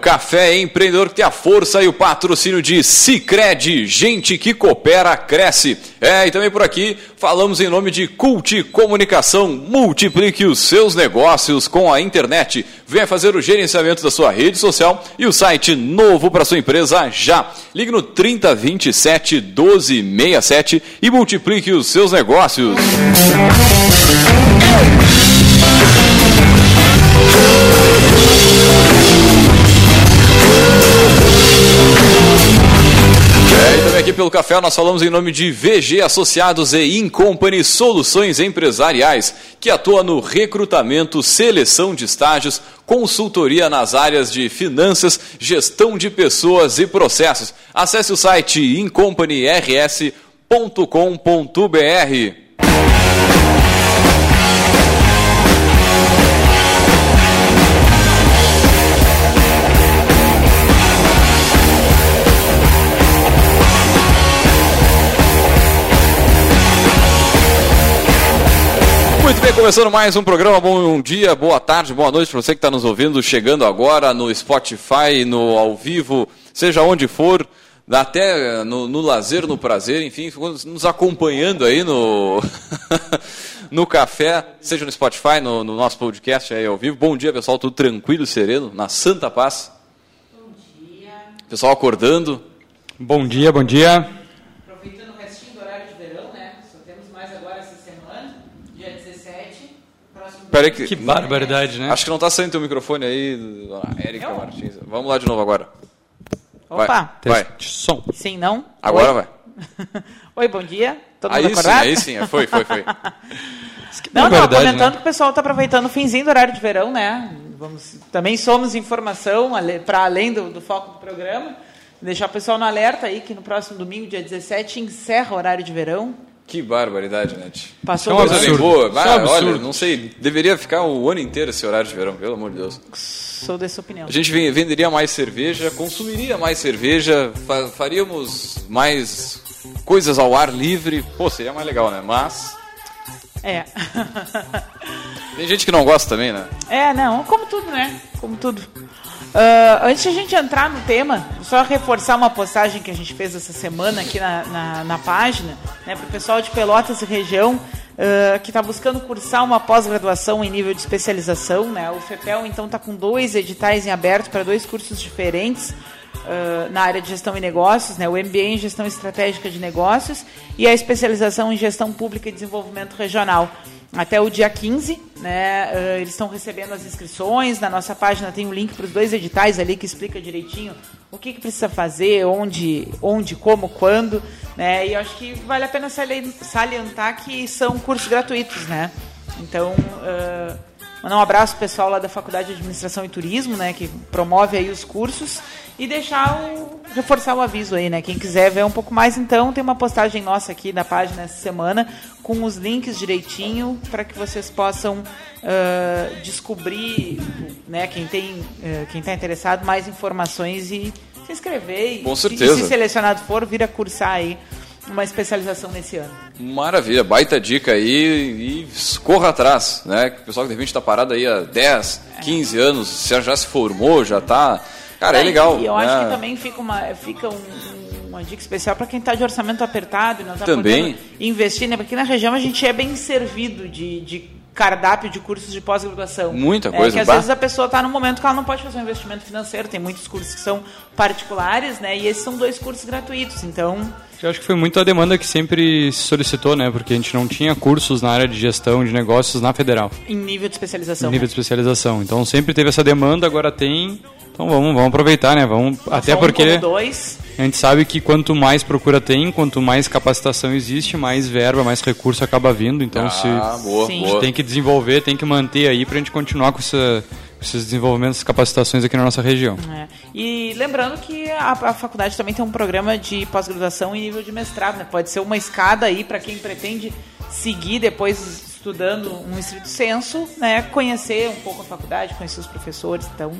café empreendedor que tem a força e o patrocínio de Sicredi, gente que coopera, cresce. E também por aqui falamos em nome de Culti Comunicação, multiplique os seus negócios com a internet. Venha fazer o gerenciamento da sua rede social e o site novo para sua empresa já. Ligue no 3027-1267 e multiplique os seus negócios. Aqui pelo café nós falamos em nome de VG Associados e Incompany Soluções Empresariais, que atua no recrutamento, seleção de estágios, consultoria nas áreas de finanças, gestão de pessoas e processos. Acesse o site IncompanyRS.com.br. Muito bem, começando mais um programa. Bom dia, boa tarde, boa noite para você que está nos ouvindo, chegando agora no Spotify, no ao vivo, seja onde for, até no lazer, no prazer, enfim, nos acompanhando aí no, no café, seja no Spotify, no nosso podcast aí ao vivo. Bom dia, pessoal, tudo tranquilo, sereno, na santa paz. Bom dia. Pessoal acordando. Bom dia, bom dia. Peraí que barbaridade, né? Acho que não está saindo teu microfone aí, dona Érica Martins. Vamos lá de novo agora. Opa! Vai. Som. Sim, não? Agora vai. Oi, bom dia. Todo mundo acordado? Aí sim. Foi. Não, comentando, né? Que o pessoal está aproveitando o finzinho do horário de verão, né? Também somos informação para além do foco do programa. Deixar o pessoal no alerta aí que no próximo domingo, dia 17, encerra o horário de verão. Que barbaridade, Nete. Passou uma coisa boa. Olha, não sei, deveria ficar o ano inteiro esse horário de verão, pelo amor de Deus. Sou dessa opinião. A gente venderia mais cerveja, consumiria mais cerveja, faríamos mais coisas ao ar livre. Pô, seria mais legal, né? Mas... é. Tem gente que não gosta também, né? Não, como tudo, né? Como tudo. Antes de a gente entrar no tema, só reforçar uma postagem que a gente fez essa semana aqui na página, né, para o pessoal de Pelotas e região que está buscando cursar uma pós-graduação em nível de especialização, né? O Fepel então está com 2 editais em aberto para 2 cursos diferentes na área de gestão e negócios, né? O MBA em gestão estratégica de negócios e a especialização em gestão pública e desenvolvimento regional. Até o dia 15, né, eles estão recebendo as inscrições. Na nossa página tem um link para os 2 editais ali que explica direitinho o que precisa fazer, onde, como, quando, né? E eu acho que vale a pena salientar que são cursos gratuitos, né? Então, mandar um abraço pro pessoal lá da Faculdade de Administração e Turismo, né, que promove aí os cursos, e reforçar o aviso aí, né? Quem quiser ver um pouco mais, então, tem uma postagem nossa aqui na página essa semana com os links direitinho para que vocês possam descobrir, né, quem está interessado, mais informações e se inscrever. Com certeza. E se selecionado for, vir a cursar aí uma especialização nesse ano. Maravilha, baita dica aí, e corra atrás, né? O pessoal que de repente está parado aí há 10, 15 anos, já se formou, já está... Cara, é legal. E eu acho que também fica uma dica especial para quem está de orçamento apertado e não está podendo investir, né? Porque na região a gente é bem servido de cardápio de cursos de pós-graduação. Muita coisa. Porque às vezes a pessoa está num momento que ela não pode fazer um investimento financeiro, tem muitos cursos que são particulares, né? E esses são 2 cursos gratuitos, então... Eu acho que foi muito a demanda que sempre se solicitou, né? Porque a gente não tinha cursos na área de gestão de negócios na Federal. Em nível de especialização. Em nível de especialização. Então sempre teve essa demanda, agora tem... Então vamos aproveitar, né? Até porque a gente sabe que quanto mais procura tem, quanto mais capacitação existe, mais verba, mais recurso acaba vindo. Então a gente tem que desenvolver, tem que manter aí para a gente continuar com esses desenvolvimentos, essas capacitações aqui na nossa região. E lembrando que a faculdade também tem um programa de pós-graduação em nível de mestrado, né? Pode ser uma escada aí para quem pretende seguir depois estudando um estrito senso, né? Conhecer um pouco a faculdade, conhecer os professores, então...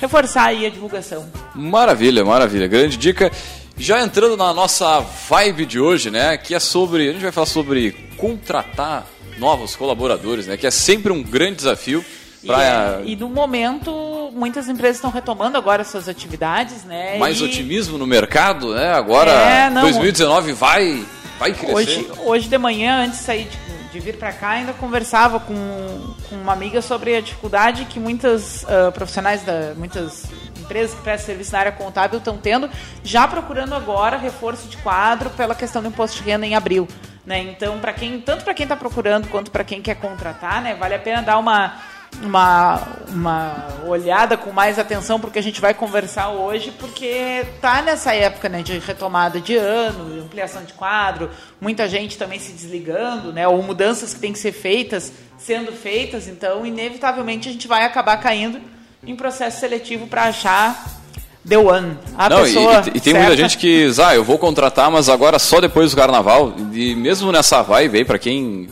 reforçar aí a divulgação. Maravilha, maravilha. Grande dica. Já entrando na nossa vibe de hoje, né? Que é sobre... a gente vai falar sobre contratar novos colaboradores, né? Que é sempre um grande desafio. E no momento muitas empresas estão retomando agora suas atividades, né? Mais otimismo no mercado, né? Agora, 2019 vai crescer. Hoje de manhã, antes de sair de vir para cá, ainda conversava com uma amiga sobre a dificuldade que muitas profissionais, muitas empresas que prestam serviço na área contábil estão tendo, já procurando agora reforço de quadro pela questão do imposto de renda em abril. Né? Então, tanto para quem está procurando quanto para quem quer contratar, né, vale a pena dar uma olhada com mais atenção, porque a gente vai conversar hoje, porque está nessa época, né, de retomada de ano, de ampliação de quadro, muita gente também se desligando, né, ou mudanças que têm que ser feitas, sendo feitas, então inevitavelmente a gente vai acabar caindo em processo seletivo para achar... Deu ano. E tem muita gente que diz, eu vou contratar, mas agora só depois do carnaval. E mesmo nessa vibe aí, para quem,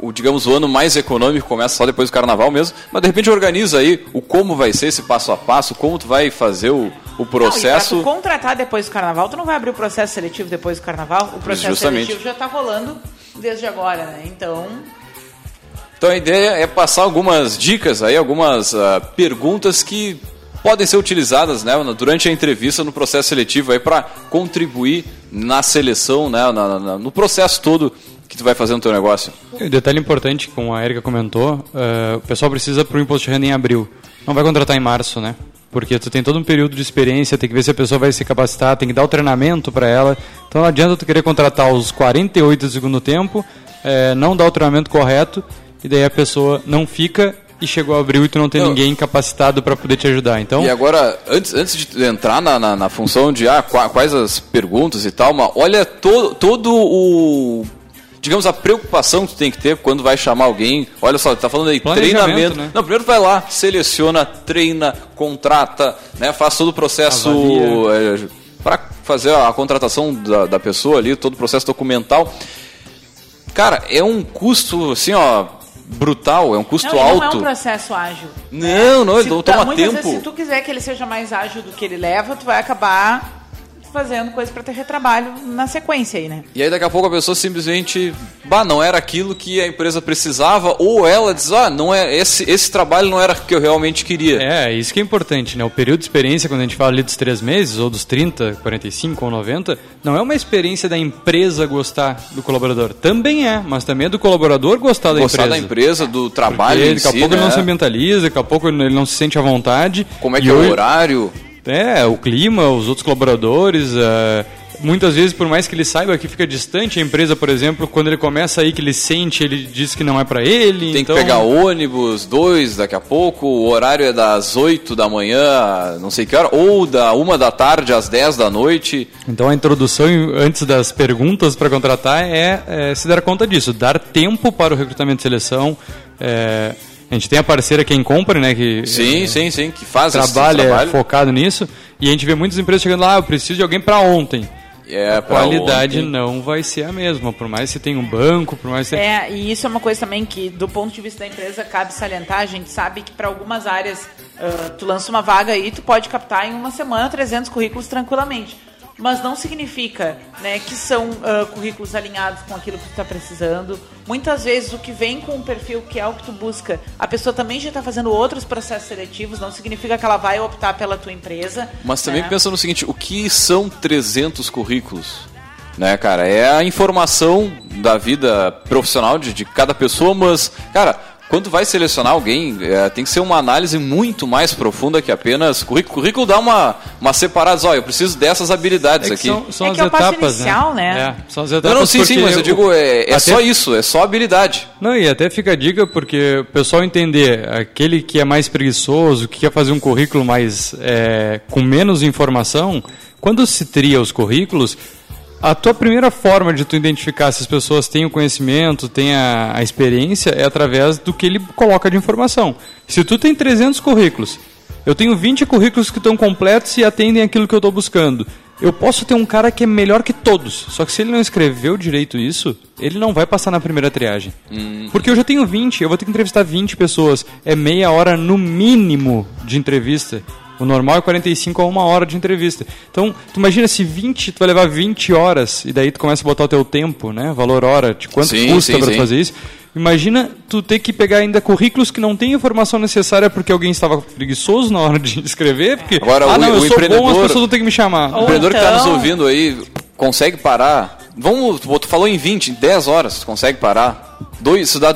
o ano mais econômico começa só depois do carnaval mesmo, mas de repente organiza aí o como vai ser esse passo a passo, como tu vai fazer o processo. Não, e pra tu contratar depois do carnaval, tu não vai abrir o processo seletivo depois do carnaval, o processo seletivo já está rolando desde agora, né? Então a ideia é passar algumas dicas aí, algumas perguntas que... podem ser utilizadas, né, durante a entrevista no processo seletivo aí para contribuir na seleção, né, no processo todo que tu vai fazer no teu negócio. Um detalhe importante, como a Erika comentou, o pessoal precisa para o imposto de renda em abril. Não vai contratar em março, né? Porque tu tem todo um período de experiência, tem que ver se a pessoa vai se capacitar, tem que dar o treinamento para ela. Então não adianta tu querer contratar os 48 do segundo tempo, não dar o treinamento correto, e daí a pessoa não fica... E chegou a abril e tu não tem ninguém capacitado para poder te ajudar, então... E agora, antes de entrar na função de quais as perguntas e tal, olha todo o... Digamos, a preocupação que tu tem que ter quando vai chamar alguém. Olha só, tá falando aí treinamento. Né? Não, primeiro vai lá, seleciona, treina, contrata, né? Faz todo o processo... para fazer a contratação da pessoa ali, todo o processo documental. Cara, é um custo, assim, brutal, é um custo alto. Não é um processo ágil. Não toma tempo. Vezes, se tu quiser que ele seja mais ágil do que ele leva, tu vai acabar fazendo coisa para ter retrabalho na sequência aí, né? E aí daqui a pouco a pessoa simplesmente, não era aquilo que a empresa precisava, ou ela diz, não é esse trabalho não era o que eu realmente queria. Isso que é importante, né? O período de experiência, quando a gente fala ali dos 3 meses, ou dos 30, 45 ou 90, não é uma experiência da empresa gostar do colaborador. Também mas também é do colaborador gostar da empresa. Gostar da empresa, do trabalho em si, daqui a pouco ele não se ambientaliza, daqui a pouco ele não se sente à vontade. Como é que é o horário... o clima, os outros colaboradores, muitas vezes, por mais que ele saiba que fica distante a empresa, por exemplo, quando ele começa aí que ele sente, ele diz que não é para ele. Tem que pegar ônibus, 2 daqui a pouco, o horário é das 8 da manhã, não sei que hora, ou da 1 da tarde às 10 da noite. Então a introdução, antes das perguntas para contratar, é se dar conta disso, dar tempo para o recrutamento e seleção, a gente tem a parceira que é Incompany, né? Que sim, que faz esse trabalho focado nisso. E a gente vê muitas empresas chegando lá, eu preciso de alguém para ontem. A qualidade não vai ser a mesma, por mais que você tenha um banco, por mais que você... E isso é uma coisa também que, do ponto de vista da empresa, cabe salientar. A gente sabe que para algumas áreas, tu lança uma vaga aí, tu pode captar em uma semana 300 currículos tranquilamente. Mas não significa, né, que são currículos alinhados com aquilo que tu está precisando. Muitas vezes o que vem com o perfil, que é o que tu busca, a pessoa também já está fazendo outros processos seletivos, não significa que ela vai optar pela tua empresa. Mas também pensa no seguinte, o que são 300 currículos? Né, cara, é a informação da vida profissional de cada pessoa, mas, cara... Quando vai selecionar alguém, tem que ser uma análise muito mais profunda que apenas currículo. Currículo dá uma separada, eu preciso dessas habilidades aqui. São as etapas, né? São as etapas. Sim, mas eu digo, até... só isso, é só habilidade. Não, e até fica a dica, porque o pessoal entender, aquele que é mais preguiçoso, que quer fazer um currículo mais com menos informação, quando se tria os currículos... A tua primeira forma de tu identificar se as pessoas têm o conhecimento, têm a experiência, é através do que ele coloca de informação. Se tu tem 300 currículos, eu tenho 20 currículos que estão completos e atendem aquilo que eu estou buscando. Eu posso ter um cara que é melhor que todos, só que se ele não escreveu direito isso, ele não vai passar na primeira triagem. Porque eu já tenho 20, eu vou ter que entrevistar 20 pessoas. É meia hora no mínimo de entrevista. O normal é 45 a 1 hora de entrevista. Então, tu imagina se tu vai levar 20 horas, e daí tu começa a botar o teu tempo, né? Valor hora, de quanto custa para fazer isso. Imagina tu ter que pegar ainda currículos que não têm a informação necessária porque alguém estava preguiçoso na hora de escrever. Porque, agora, eu sou bom, as pessoas vão ter que me chamar. O empreendedor então... que está nos ouvindo aí, consegue parar? Vamos, tu falou em 20, em 10 horas, tu consegue parar? Isso dá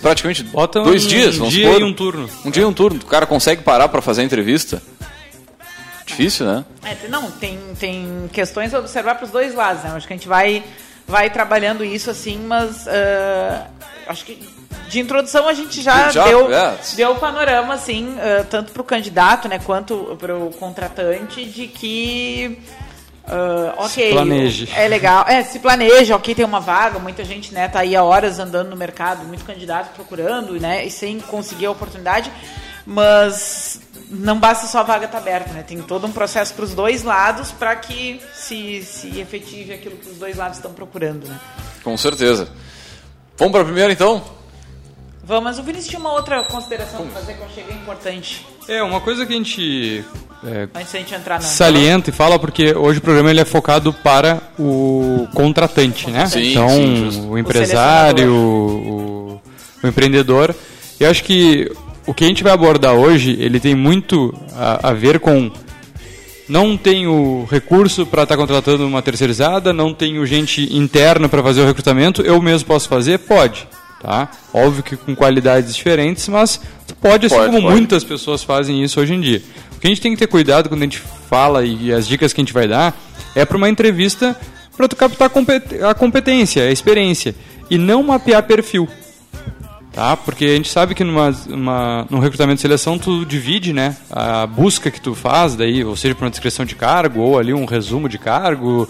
praticamente bota dois dias. Um dia e um turno. Um dia e um turno. O cara consegue parar para fazer a entrevista? Difícil, né? É, não, tem questões a observar para os dois lados, né? Acho que a gente vai trabalhando isso assim, mas acho que de introdução a gente já deu o panorama, assim, tanto para o candidato, né, quanto para o contratante, de que se planeje. É legal. É, se planeja, ok, tem uma vaga, muita gente, né, tá aí há horas andando no mercado, muito candidato procurando, né, e sem conseguir a oportunidade, mas não basta só a vaga estar aberta, né? Tem todo um processo para os dois lados para que se efetive aquilo que os dois lados estão procurando, né? Com certeza. Vamos para a primeira, então? Vamos, mas o Vinícius tinha uma outra consideração para fazer que eu achei bem importante. É, uma coisa que a gente antes da gente entrar, salienta e fala, porque hoje o programa ele é focado para o contratante, né? Sim, então, sim, o empresário, o empreendedor. Eu acho que o que a gente vai abordar hoje, ele tem muito a ver com não tenho recurso para estar contratando uma terceirizada, não tenho gente interna para fazer o recrutamento, eu mesmo posso fazer? Pode. Tá? Óbvio que com qualidades diferentes, mas pode, assim como muitas pessoas fazem isso hoje em dia. O que a gente tem que ter cuidado quando a gente fala e as dicas que a gente vai dar é para uma entrevista para tu captar a competência, a experiência, e não mapear perfil. Tá? Porque a gente sabe que no recrutamento e seleção tu divide, né, a busca que tu faz, daí, ou seja, para uma descrição de cargo, ou ali um resumo de cargo.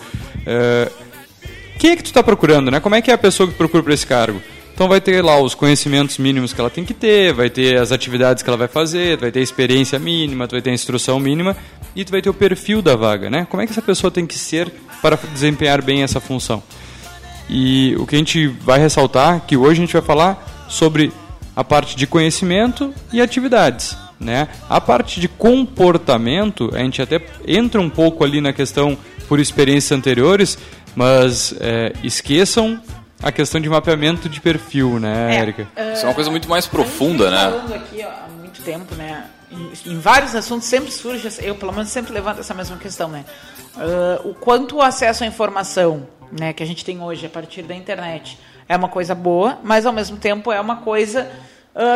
Quem é que tu está procurando, né? Como é que é a pessoa que procura para esse cargo? Então vai ter lá os conhecimentos mínimos que ela tem que ter, vai ter as atividades que ela vai fazer, vai ter a experiência mínima, tu vai ter a instrução mínima e tu vai ter o perfil da vaga, né? Como é que essa pessoa tem que ser para desempenhar bem essa função? E o que a gente vai ressaltar, que hoje a gente vai falar sobre a parte de conhecimento e atividades, né? A parte de comportamento, a gente até entra um pouco ali na questão por experiências anteriores, mas esqueçam a questão de mapeamento de perfil, né, Érica? Isso é uma coisa muito mais profunda, né? Falando aqui há muito tempo, né? Em vários assuntos sempre surge, eu pelo menos sempre levanto essa mesma questão, né? O quanto o acesso à informação, né, que a gente tem hoje a partir da internet é uma coisa boa, mas ao mesmo tempo é uma coisa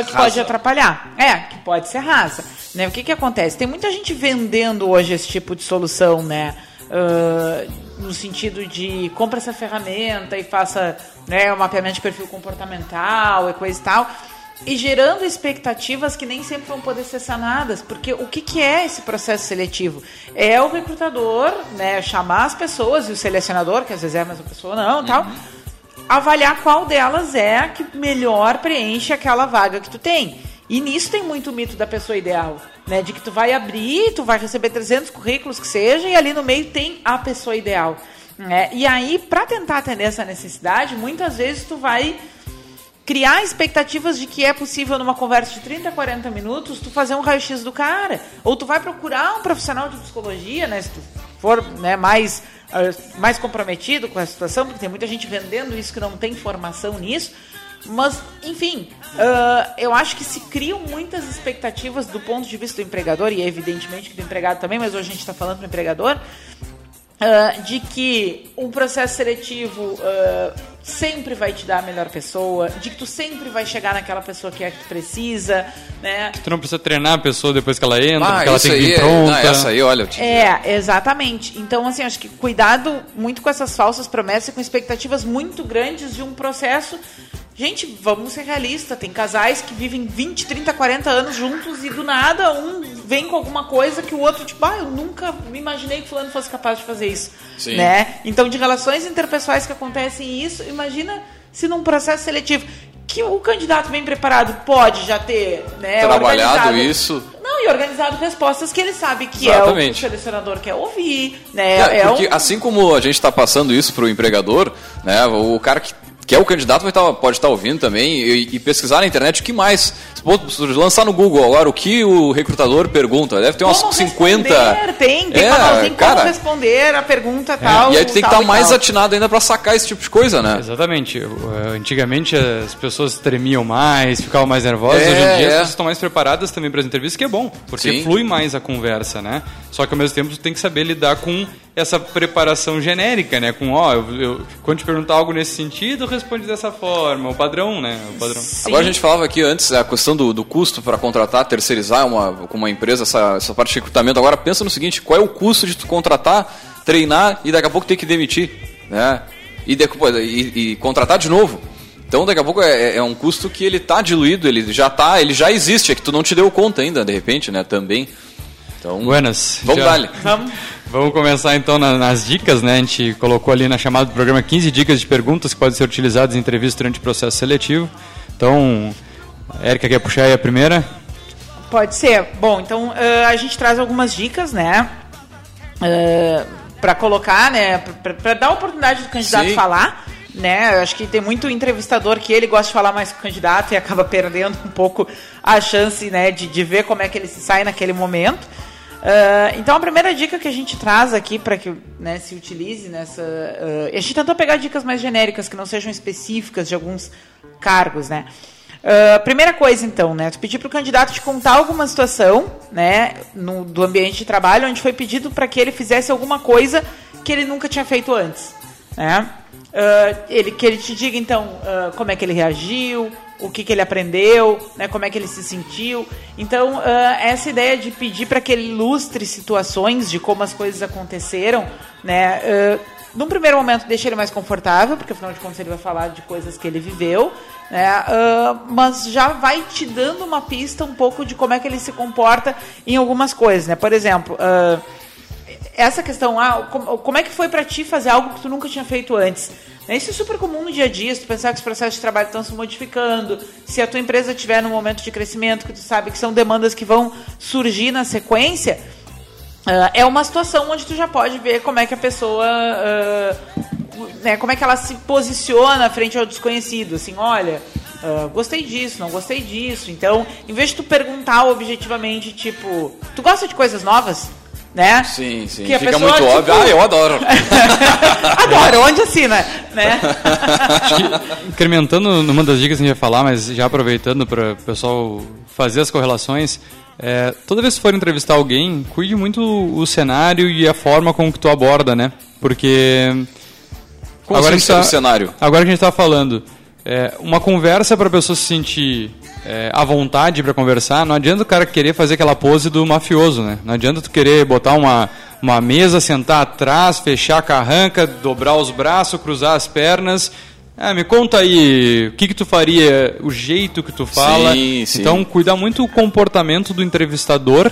que pode atrapalhar. É, que pode ser rasa. Né? O que acontece? Tem muita gente vendendo hoje esse tipo de solução, né? No sentido de compra essa ferramenta e faça, né, um mapeamento de perfil comportamental e coisa e tal, e gerando expectativas que nem sempre vão poder ser sanadas, porque o que é esse processo seletivo? É o recrutador, né, chamar as pessoas e o selecionador, que às vezes é a mesma pessoa, não, tal, avaliar qual delas é a que melhor preenche aquela vaga que tu tem. E nisso tem muito o mito da pessoa ideal, né? De que tu vai abrir, tu vai receber 300 currículos que seja, e ali no meio tem a pessoa ideal, né? E aí, para tentar atender essa necessidade, muitas vezes tu vai criar expectativas de que é possível, numa conversa de 30, 40 minutos, tu fazer um raio-x do cara. Ou tu vai procurar um profissional de psicologia, né? Se tu for, né, mais comprometido com a situação, porque tem muita gente vendendo isso que não tem formação nisso. Mas, enfim, eu acho que se criam muitas expectativas do ponto de vista do empregador, e evidentemente que do empregado também, mas hoje a gente está falando do empregador, de que um processo seletivo sempre vai te dar a melhor pessoa, de que tu sempre vai chegar naquela pessoa que é que tu precisa, né? Que tu não precisa treinar a pessoa depois que ela entra, porque ela tem que vir pronta. Essa aí, olha, exatamente. Então, assim, acho que cuidado muito com essas falsas promessas e com expectativas muito grandes de um processo. Gente, vamos ser realistas, tem casais que vivem 20, 30, 40 anos juntos e do nada um vem com alguma coisa que o outro, tipo, eu nunca me imaginei que fulano fosse capaz de fazer isso. Sim. Né? Então, de relações interpessoais que acontecem isso, imagina se num processo seletivo, que o candidato bem preparado pode já ter, né, trabalhado isso. Não, e organizado respostas que ele sabe que é o selecionador quer ouvir. Né? Porque, assim como a gente está passando isso para o empregador, né, o cara que é o candidato pode estar ouvindo também e pesquisar na internet o que mais. pontos, lançar no Google agora o que o recrutador pergunta. Deve ter umas como 50. Tem como cara, responder a pergunta tal. E aí tu tem que estar mais atinado ainda para sacar esse tipo de coisa, né? Exatamente. Antigamente as pessoas tremiam mais, ficavam mais nervosas. Hoje em dia as pessoas estão mais preparadas também para as entrevistas, que é bom, porque flui mais a conversa, né? Só que ao mesmo tempo tu tem que saber lidar com essa preparação genérica, né? Com, quando te perguntar algo nesse sentido, responde dessa forma. O padrão, né? O padrão. Agora a gente falava aqui antes, a questão do custo para contratar, terceirizar com uma empresa, essa parte de recrutamento. Agora pensa no seguinte, qual é o custo de tu contratar, treinar e daqui a pouco ter que demitir, né? E contratar de novo. Então daqui a pouco é um custo que ele tá diluído, ele já existe, é que tu não te deu conta ainda, de repente, né? Também. Então, buenas. Vamos começar então nas dicas, né? A gente colocou ali na chamada do programa 15 dicas de perguntas que podem ser utilizadas em entrevistas durante o processo seletivo. Então, Érica, quer puxar aí a primeira? Pode ser. Bom, então a gente traz algumas dicas, né? Para colocar, né? Para dar a oportunidade do candidato falar. Né? Eu acho que tem muito entrevistador que ele gosta de falar mais com o candidato e acaba perdendo um pouco a chance, né, de ver como é que ele se sai naquele momento. Então a primeira dica que a gente traz aqui para que, né, se utilize nessa... a gente tentou pegar dicas mais genéricas, que não sejam específicas de alguns cargos, né? Primeira coisa, então, né? Tu pedir para o candidato te contar alguma situação, né, do ambiente de trabalho, onde foi pedido para que ele fizesse alguma coisa que ele nunca tinha feito antes, né? Que ele te diga, então, como é que ele reagiu, o que ele aprendeu, né, como é que ele se sentiu. Então, essa ideia de pedir para que ele ilustre situações de como as coisas aconteceram, né, num primeiro momento deixa ele mais confortável, porque afinal de contas ele vai falar de coisas que ele viveu, né, mas já vai te dando uma pista um pouco de como é que ele se comporta em algumas coisas, né? Por exemplo... essa questão, como é que foi para ti fazer algo que tu nunca tinha feito antes? Isso é super comum no dia a dia, se tu pensar que os processos de trabalho estão se modificando, se a tua empresa estiver num momento de crescimento, que tu sabe que são demandas que vão surgir na sequência, é uma situação onde tu já pode ver como é que a pessoa... como é que ela se posiciona frente ao desconhecido, assim, olha... gostei disso, não gostei disso. Então, em vez de tu perguntar objetivamente, tipo... Tu gosta de coisas novas? Né? Sim, sim. Que fica muito óbvio. Eu adoro. Adoro, onde assina, né? Incrementando numa das dicas que a gente ia falar, mas já aproveitando para o pessoal fazer as correlações, toda vez que for entrevistar alguém, cuide muito o cenário e a forma como que tu aborda, né? Porque... Como agora assim o cenário? Agora que a gente está falando, uma conversa para a pessoa se sentir... à vontade para conversar, não adianta o cara querer fazer aquela pose do mafioso, né? Não adianta tu querer botar uma mesa, sentar atrás, fechar a carranca, dobrar os braços, cruzar as pernas. Me conta aí, o que tu faria, o jeito que tu fala. Sim. Então, cuidar muito o comportamento do entrevistador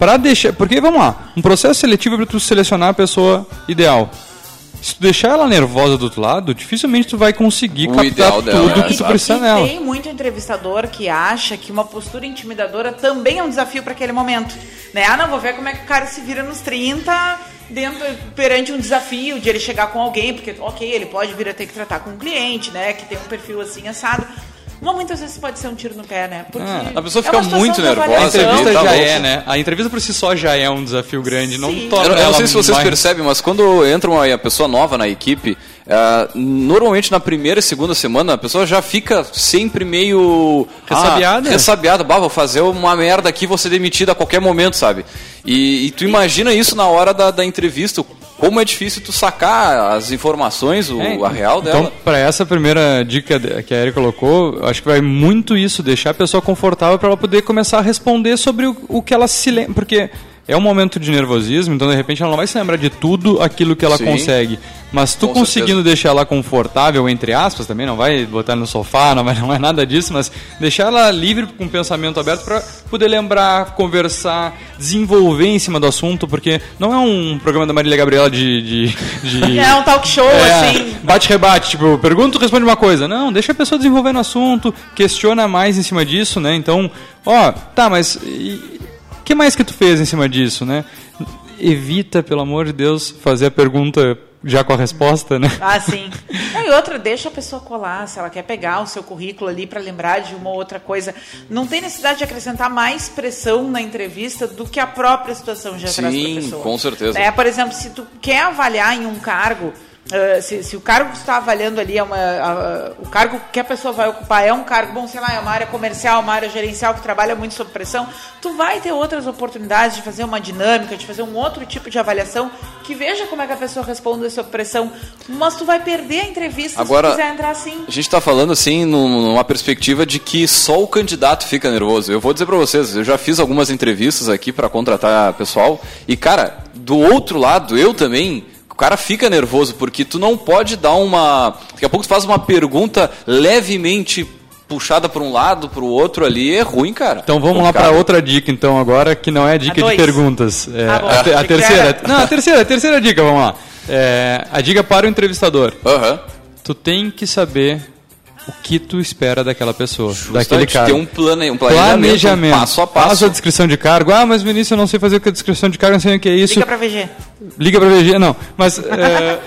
para deixar... Porque, vamos lá, um processo seletivo é para tu selecionar a pessoa ideal. Se tu deixar ela nervosa do outro lado, dificilmente tu vai conseguir captar tudo que tu precisa nela. Tem muito entrevistador que acha que uma postura intimidadora também é um desafio para aquele momento, né? Não, vou ver como é que o cara se vira nos 30 perante um desafio de ele chegar com alguém, porque, ok, ele pode vir a ter que tratar com um cliente, né, que tem um perfil assim, assado. Mas muitas vezes pode ser um tiro no pé, né? Porque a pessoa fica muito nervosa. A entrevista A entrevista por si só já é um desafio grande. Eu não sei se vocês percebem, mas quando entra uma pessoa nova na equipe, normalmente na primeira e segunda semana a pessoa já fica sempre meio... ressabiada. Vou fazer uma merda aqui, vou ser demitida a qualquer momento, sabe? E tu imagina isso na hora da entrevista, como é difícil tu sacar as informações, a real dela. Então, para essa primeira dica que a Eri colocou, acho que vai muito isso, deixar a pessoa confortável para ela poder começar a responder sobre o que ela se lembra, porque é um momento de nervosismo, então de repente ela não vai se lembrar de tudo aquilo que ela consegue, mas tu conseguindo deixar ela confortável, entre aspas, também não vai botar no sofá, não é nada disso, mas deixar ela livre, com o pensamento aberto, para poder lembrar, conversar, desenvolver em cima do assunto, porque não é um programa da Marília Gabriela de é um talk show, assim. Bate-rebate, tipo, pergunta, responde uma coisa. Não, deixa a pessoa desenvolver no assunto, questiona mais em cima disso, né? Então, mas... o que mais que tu fez em cima disso, né? Evita, pelo amor de Deus, fazer a pergunta já com a resposta, né? Ah, sim. E outra, deixa a pessoa colar, se ela quer pegar o seu currículo ali para lembrar de uma ou outra coisa. Não tem necessidade de acrescentar mais pressão na entrevista do que a própria situação já traz para a pessoa. Sim, com certeza. É, por exemplo, se tu quer avaliar em um cargo... Se o cargo que você está avaliando ali é o cargo que a pessoa vai ocupar é um cargo, bom, sei lá, é uma área comercial, uma área gerencial que trabalha muito sob pressão, tu vai ter outras oportunidades de fazer uma dinâmica, de fazer um outro tipo de avaliação que veja como é que a pessoa responde sob pressão, mas tu vai perder a entrevista. Agora, se tu quiser entrar assim. A gente está falando assim numa perspectiva de que só o candidato fica nervoso. Eu vou dizer para vocês, eu já fiz algumas entrevistas aqui para contratar pessoal e, cara, do outro lado, eu também... O cara fica nervoso, porque tu não pode dar uma... Daqui a pouco tu faz uma pergunta levemente puxada para um lado, para o outro ali, é ruim, cara. Então vamos lá para outra dica, então, agora, que não é dica de perguntas. É, ah, bom, a terceira. Não, a terceira dica, vamos lá. É, a dica para o entrevistador. Uhum. Tu tem que saber o que tu espera daquela pessoa, daquele cara. Tem um planejamento, um passo a passo. Faz a descrição de cargo. Ah, mas no início eu não sei fazer o que é descrição de cargo, não sei o que é isso. Liga para VG. Liga para VG, não. Mas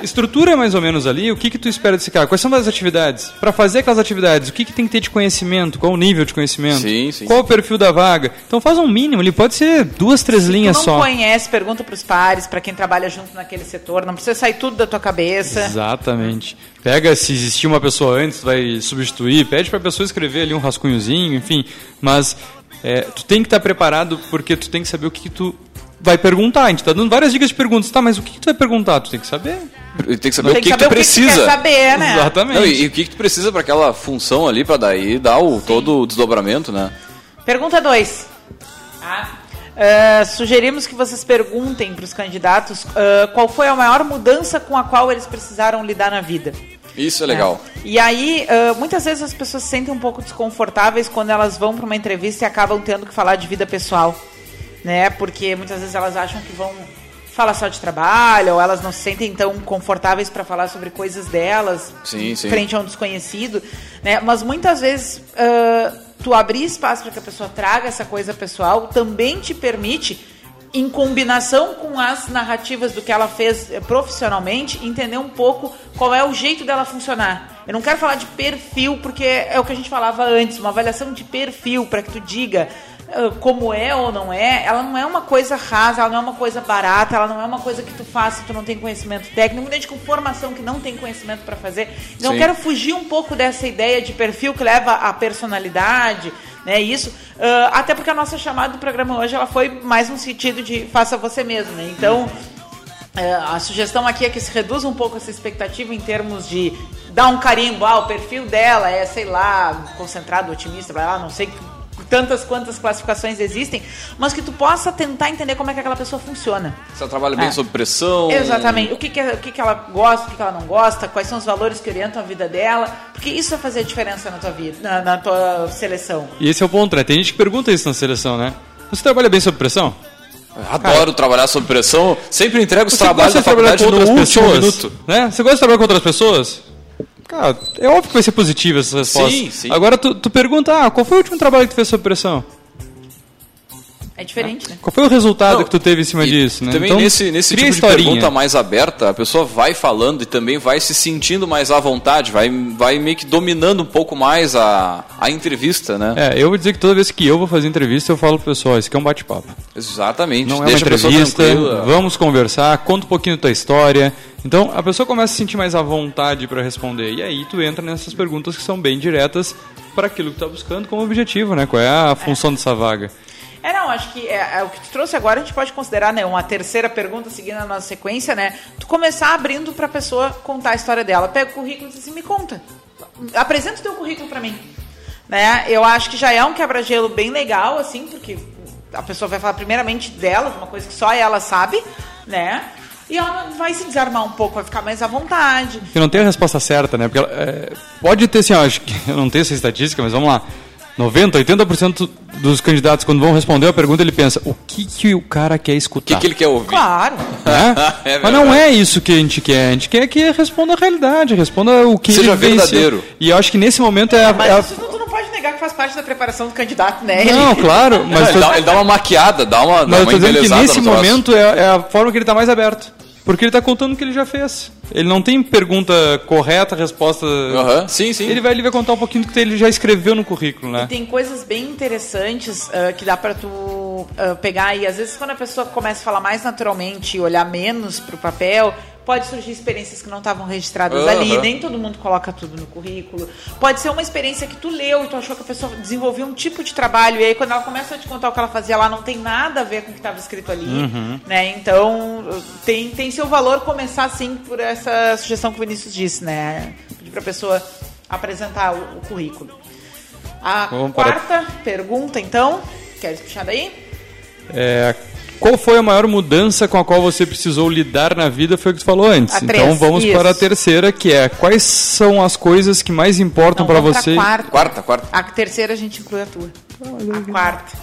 estrutura mais ou menos ali, o que tu espera desse cara? Quais são as atividades? Para fazer aquelas atividades, o que tem que ter de conhecimento? Qual o nível de conhecimento? Sim, sim. Qual o perfil da vaga? Então faz um mínimo, ele pode ser 2, 3 linhas só. Se tu não conhece, pergunta para os pares, para quem trabalha junto naquele setor, não precisa sair tudo da tua cabeça. Exatamente. Pega, se existia uma pessoa antes, vai substituir, pede para a pessoa escrever ali um rascunhozinho, enfim, mas tu tem que estar preparado, porque tu tem que saber o que tu vai perguntar. A gente está dando várias dicas de perguntas, tá, mas o que tu vai perguntar? Tu tem que saber. Tem que saber o que tu precisa. Que tu quer saber, né? Exatamente. Não, e o que tu precisa para aquela função ali, para daí dar todo o desdobramento, né? Pergunta 2. Sugerimos que vocês perguntem para os candidatos qual foi a maior mudança com a qual eles precisaram lidar na vida. Isso é legal. E aí, muitas vezes as pessoas se sentem um pouco desconfortáveis quando elas vão para uma entrevista e acabam tendo que falar de vida pessoal, né? Porque muitas vezes elas acham que vão falar só de trabalho, ou elas não se sentem tão confortáveis para falar sobre coisas delas, sim. Frente a um desconhecido, né? Mas muitas vezes... Tu abrir espaço para que a pessoa traga essa coisa pessoal também te permite, em combinação com as narrativas do que ela fez profissionalmente, entender um pouco qual é o jeito dela funcionar. Eu não quero falar de perfil, porque é o que a gente falava antes, uma avaliação de perfil para que tu diga como é ou não é, ela não é uma coisa rasa, ela não é uma coisa barata, ela não é uma coisa que tu faz se tu não tem conhecimento técnico, muita gente com formação que não tem conhecimento para fazer. Então eu quero fugir um pouco dessa ideia de perfil que leva à personalidade, né, isso, até porque a nossa chamada do programa hoje, ela foi mais no sentido de faça você mesmo, né, então... A sugestão aqui é que se reduza um pouco essa expectativa em termos de dar um carimbo, o perfil dela é, sei lá, concentrado, otimista, não sei quantas classificações existem, mas que tu possa tentar entender como é que aquela pessoa funciona. Se ela trabalha bem sob pressão... Exatamente, o que ela gosta, o que ela não gosta, quais são os valores que orientam a vida dela, porque isso vai fazer a diferença na tua vida, na tua seleção. E esse é o ponto, né? Tem gente que pergunta isso na seleção, né? Você trabalha bem sob pressão? Adoro trabalhar sob pressão, sempre entrego os trabalhos da faculdade no último minuto. Né? Você gosta de trabalhar com outras pessoas? Cara, é óbvio que vai ser positiva essa resposta. Sim. Agora tu pergunta, qual foi o último trabalho que tu fez sob pressão? É diferente, né? Qual foi o resultado que tu teve em cima disso? Né? Também então, nesse tipo de pergunta mais aberta, a pessoa vai falando e também vai se sentindo mais à vontade, vai meio que dominando um pouco mais a entrevista, né? Eu vou dizer que toda vez que eu vou fazer entrevista, eu falo pro pessoal, isso aqui é um bate-papo. Exatamente. Não é uma entrevista, vamos conversar, conta um pouquinho da tua história. Então, a pessoa começa a se sentir mais à vontade para responder. E aí, tu entra nessas perguntas que são bem diretas para aquilo que tu tá buscando como objetivo, né? Qual é a função dessa vaga? Acho que o que tu trouxe agora a gente pode considerar, né, uma terceira pergunta seguindo a nossa sequência, né? Tu começar abrindo pra pessoa contar a história dela. Pega o currículo e diz assim, me conta. Apresenta o teu currículo pra mim. Né? Eu acho que já é um quebra-gelo bem legal, assim, porque a pessoa vai falar primeiramente dela, uma coisa que só ela sabe, né? E ela vai se desarmar um pouco, vai ficar mais à vontade. Porque não tem a resposta certa, né? Porque ela, pode ter, assim, acho que eu não tenho essa estatística, mas vamos lá. 90, 80% dos candidatos, quando vão responder a pergunta, ele pensa, o que o cara quer escutar? O que ele quer ouvir? Claro. Mas não é isso que a gente quer que responda a realidade, responda o que seja ele pensa. Seja verdadeiro. E eu acho que nesse momento mas isso tu não pode negar que faz parte da preparação do candidato, né? Não, claro. Mas ele dá uma maquiada, dá uma embelezada. Mas eu estou dizendo que nesse momento é a forma que ele está mais aberto. Porque ele está contando o que ele já fez. Ele não tem pergunta correta, resposta... Uhum. Sim, sim. Ele vai contar um pouquinho do que ele já escreveu no currículo, né? E tem coisas bem interessantes que dá para tu pegar. E às vezes quando a pessoa começa a falar mais naturalmente e olhar menos para o papel... Pode surgir experiências que não estavam registradas ali, nem todo mundo coloca tudo no currículo. Pode ser uma experiência que tu leu e tu achou que a pessoa desenvolveu um tipo de trabalho, e aí quando ela começa a te contar o que ela fazia, ela não tem nada a ver com o que estava escrito ali, né? Então, tem seu valor começar, assim, por essa sugestão que o Vinícius disse, né? Pedir para a pessoa apresentar o currículo. A quarta pergunta, então, queres puxar daí? Qual foi a maior mudança com a qual você precisou lidar na vida? Foi o que você falou antes. Então vamos para a terceira, que é quais são as coisas que mais importam para você? Quarta. A terceira a gente inclui a tua. A quarta.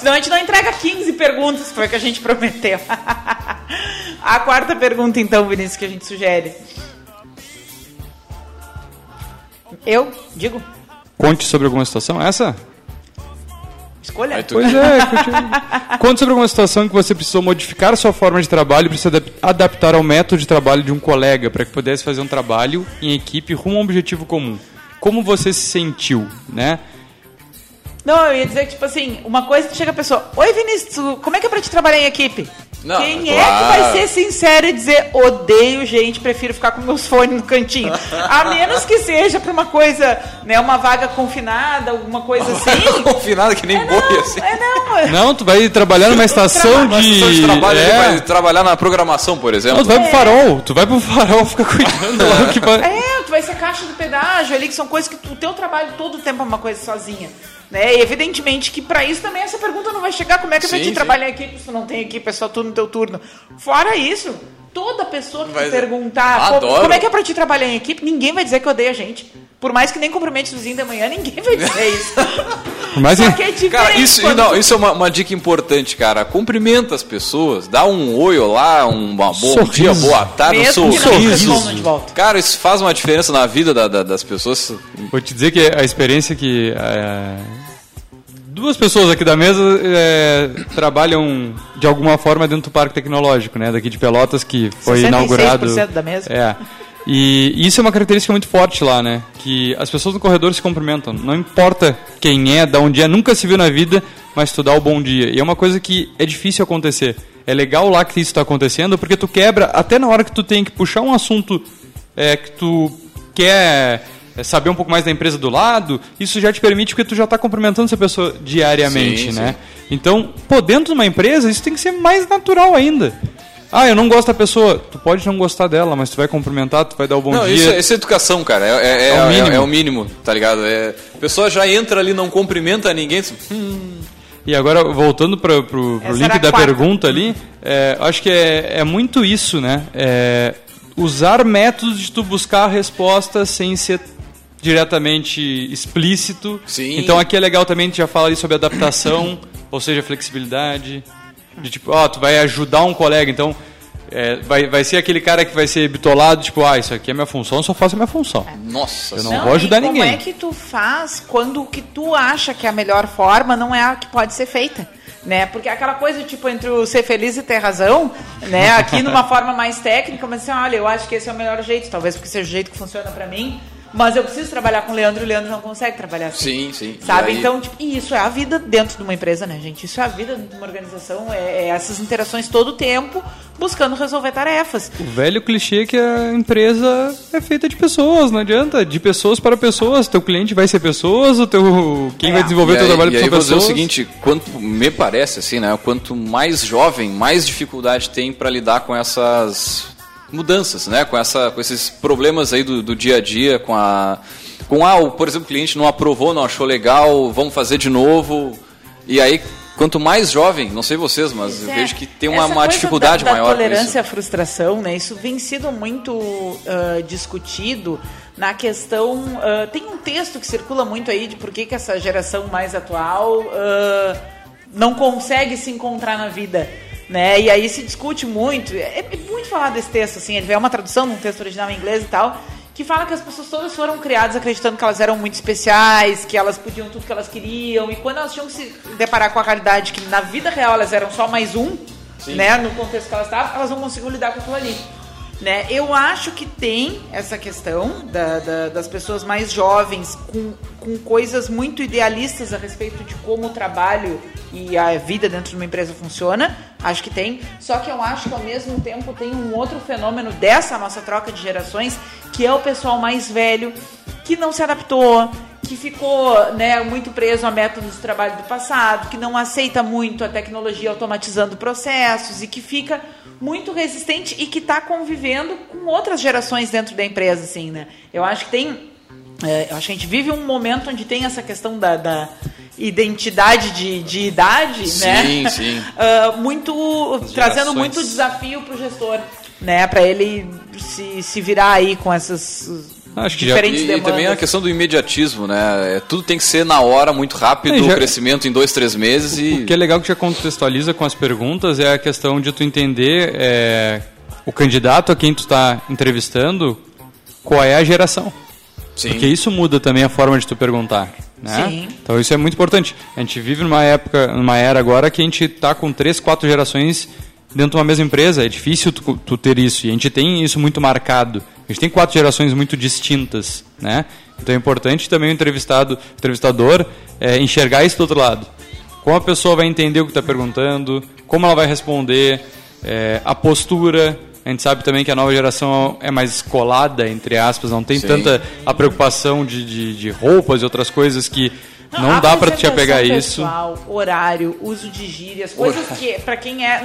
Senão a gente não entrega 15 perguntas, foi o que a gente prometeu. A quarta pergunta, então, Vinícius, que a gente sugere. Eu digo? Conte sobre alguma situação. Essa? Escolha. Pois é. Conte sobre alguma situação que você precisou modificar sua forma de trabalho para se adaptar ao método de trabalho de um colega, para que pudesse fazer um trabalho em equipe rumo a um objetivo comum. Como você se sentiu, né? Não, eu ia dizer que, tipo assim, uma coisa que chega a pessoa: oi, Vinícius, como é que é para te trabalhar em equipe? Não, quem é que vai ser sincero e dizer odeio gente, prefiro ficar com meus fones no cantinho? A menos que seja para uma coisa, né, uma vaga confinada, alguma coisa assim. Confinada que nem boi, assim. Não, tu vai trabalhar numa estação de trabalho, vai trabalhar na programação, por exemplo. Não, tu vai pro farol, ficar cuidando lá do que vai. Tu vai ser caixa do pedágio ali, que são coisas que o teu trabalho todo o tempo é uma coisa sozinha. Né? E evidentemente que para isso também essa pergunta não vai chegar, como é que vai te trabalhar aqui, se tu não tem equipe, é só tu no teu turno. Fora isso, toda pessoa que perguntar como é que é pra te trabalhar em equipe, ninguém vai dizer que odeia a gente. Por mais que nem compromete o vizinho da manhã, ninguém vai dizer isso. Mas só que é diferente. Cara, isso é uma dica importante, cara. Cumprimenta as pessoas, dá um oi, olá, bom dia, boa tarde, um sorriso. Cara, isso faz uma diferença na vida das pessoas. Vou te dizer que a experiência que... Duas pessoas aqui da mesa trabalham de alguma forma dentro do Parque Tecnológico, né? Daqui de Pelotas, que foi 66% inaugurado. Da mesa. E isso é uma característica muito forte lá, né? Que as pessoas no corredor se cumprimentam. Não importa quem é, de onde é, nunca se viu na vida, mas tu dá o bom dia. E é uma coisa que é difícil acontecer. É legal lá que isso está acontecendo, porque tu quebra, até na hora que tu tem que puxar um assunto que tu quer... saber um pouco mais da empresa do lado, isso já te permite, porque tu já está cumprimentando essa pessoa diariamente, né? Então, dentro de uma empresa, isso tem que ser mais natural ainda. Eu não gosto da pessoa. Tu pode não gostar dela, mas tu vai cumprimentar, tu vai dar o bom dia. Isso é educação, cara. É o mínimo, tá ligado? A pessoa já entra ali, não cumprimenta ninguém. E agora, voltando para o link da pergunta ali, acho que é muito isso, né? Usar métodos de tu buscar a resposta sem ser diretamente explícito. Sim. Então aqui é legal também, a gente já fala ali sobre adaptação, ou seja, flexibilidade, de tipo, tu vai ajudar um colega, então vai ser aquele cara que vai ser bitolado, tipo, isso aqui é minha função, eu só faço a minha função. Nossa, eu não vou ajudar ninguém. Como é que tu faz quando o que tu acha que é a melhor forma não é a que pode ser feita? Né? Porque aquela coisa, tipo, entre o ser feliz e ter razão, né? Aqui numa forma mais técnica, mas assim, olha, eu acho que esse é o melhor jeito, talvez porque seja o jeito que funciona pra mim, mas eu preciso trabalhar com o Leandro, e o Leandro não consegue trabalhar assim. Sim, sim. Sabe? E aí... Então, tipo, e isso é a vida dentro de uma empresa, né, gente? Isso é a vida de uma organização, essas interações todo o tempo, buscando resolver tarefas. O velho clichê que a empresa é feita de pessoas, não adianta, de pessoas para pessoas, teu cliente vai ser pessoas, quem vai desenvolver teu trabalho são pessoas. E aí vou dizer o seguinte, quanto me parece assim, né, quanto mais jovem, mais dificuldade tem para lidar com essas mudanças, né, com esses problemas aí do dia a dia, por exemplo, o cliente não aprovou, não achou legal, vamos fazer de novo. E aí, quanto mais jovem, não sei vocês, mas eu vejo que tem uma dificuldade maior. A tolerância à frustração, né, isso vem sido muito discutido na questão... tem um texto que circula muito aí de por que essa geração mais atual não consegue se encontrar na vida. Né? E aí se discute muito, é muito falado desse texto, assim, ele é uma tradução de um texto original em inglês e tal, que fala que as pessoas todas foram criadas acreditando que elas eram muito especiais, que elas podiam tudo que elas queriam, e quando elas tinham que se deparar com a realidade que na vida real elas eram só mais um, né? No contexto que elas estavam, elas não conseguiam lidar com aquilo ali. Né? Eu acho que tem essa questão das pessoas mais jovens com coisas muito idealistas a respeito de como o trabalho e a vida dentro de uma empresa funciona. Acho que tem. Só que eu acho que ao mesmo tempo tem um outro fenômeno dessa nossa troca de gerações, que é o pessoal mais velho que não se adaptou, que ficou, né, muito preso a métodos de trabalho do passado, que não aceita muito a tecnologia automatizando processos e que fica muito resistente e que está convivendo com outras gerações dentro da empresa, assim, né? Eu acho que tem... eu acho que a gente vive um momento onde tem essa questão da identidade de idade, sim, né? Sim. Trazendo muito desafio para o gestor, né? Para ele se virar aí com essas... Acho que diferentes demandas. E também a questão do imediatismo, né? Tudo tem que ser na hora, muito rápido, o crescimento em 2, 3 meses. O que é legal que já contextualiza com as perguntas é a questão de tu entender o candidato a quem tu está entrevistando, qual é a geração. Sim. Porque isso muda também a forma de tu perguntar, né? Sim. Então isso é muito importante. A gente vive numa era agora que a gente está com 3, 4 gerações dentro de uma mesma empresa. É difícil tu ter isso. E a gente tem isso muito marcado. A gente tem 4 gerações muito distintas, né? Então é importante também o entrevistador enxergar isso do outro lado. Como a pessoa vai entender o que está perguntando, como ela vai responder, a postura. A gente sabe também que a nova geração é mais escolada, entre aspas, não tem, sim, tanta a preocupação de roupas e outras coisas que... Não dá para te apegar isso. Horário, uso de gírias, coisas que para quem é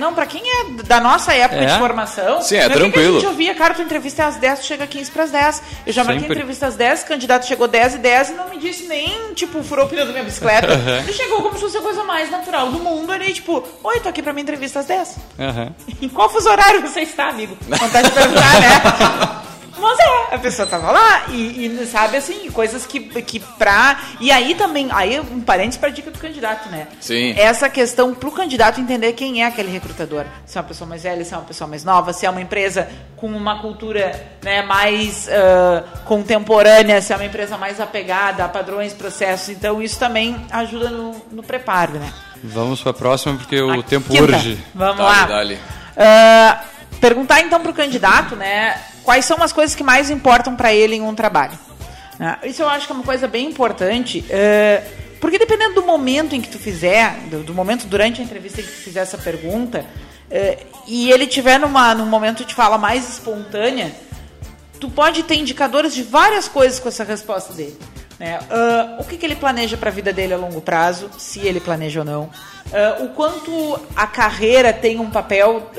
da nossa época de formação, sim, tranquilo. Que a gente ouvia, cara, tu entrevista às 10, tu chega 15 para as 10. Eu já marquei entrevista às 10, o candidato chegou 10:10 e não me disse nem, tipo, furou o pneu da minha bicicleta. Uhum. Ele chegou como se fosse a coisa mais natural do mundo, ele tipo, oi, tô aqui pra minha entrevista às 10. Uhum. Em qual fuso horário você está, amigo? Vontade de perguntar, né? Mas a pessoa tava lá e sabe, assim, coisas que pra... E aí também, aí um parênteses pra dica do candidato, né? Sim. Essa questão pro candidato entender quem é aquele recrutador. Se é uma pessoa mais velha, se é uma pessoa mais nova, se é uma empresa com uma cultura, né, mais contemporânea, se é uma empresa mais apegada a padrões, processos. Então isso também ajuda no preparo, né? Vamos pra próxima, porque o tempo urge. Vamos lá. Dale. Perguntar então pro candidato, né, quais são as coisas que mais importam para ele em um trabalho. Isso eu acho que é uma coisa bem importante, porque dependendo do momento em que tu fizer, do momento durante a entrevista em que tu fizer essa pergunta, e ele tiver num momento de fala mais espontânea, tu pode ter indicadores de várias coisas com essa resposta dele. Né? O que ele planeja para a vida dele a longo prazo, se ele planeja ou não. O quanto a carreira tem um papel...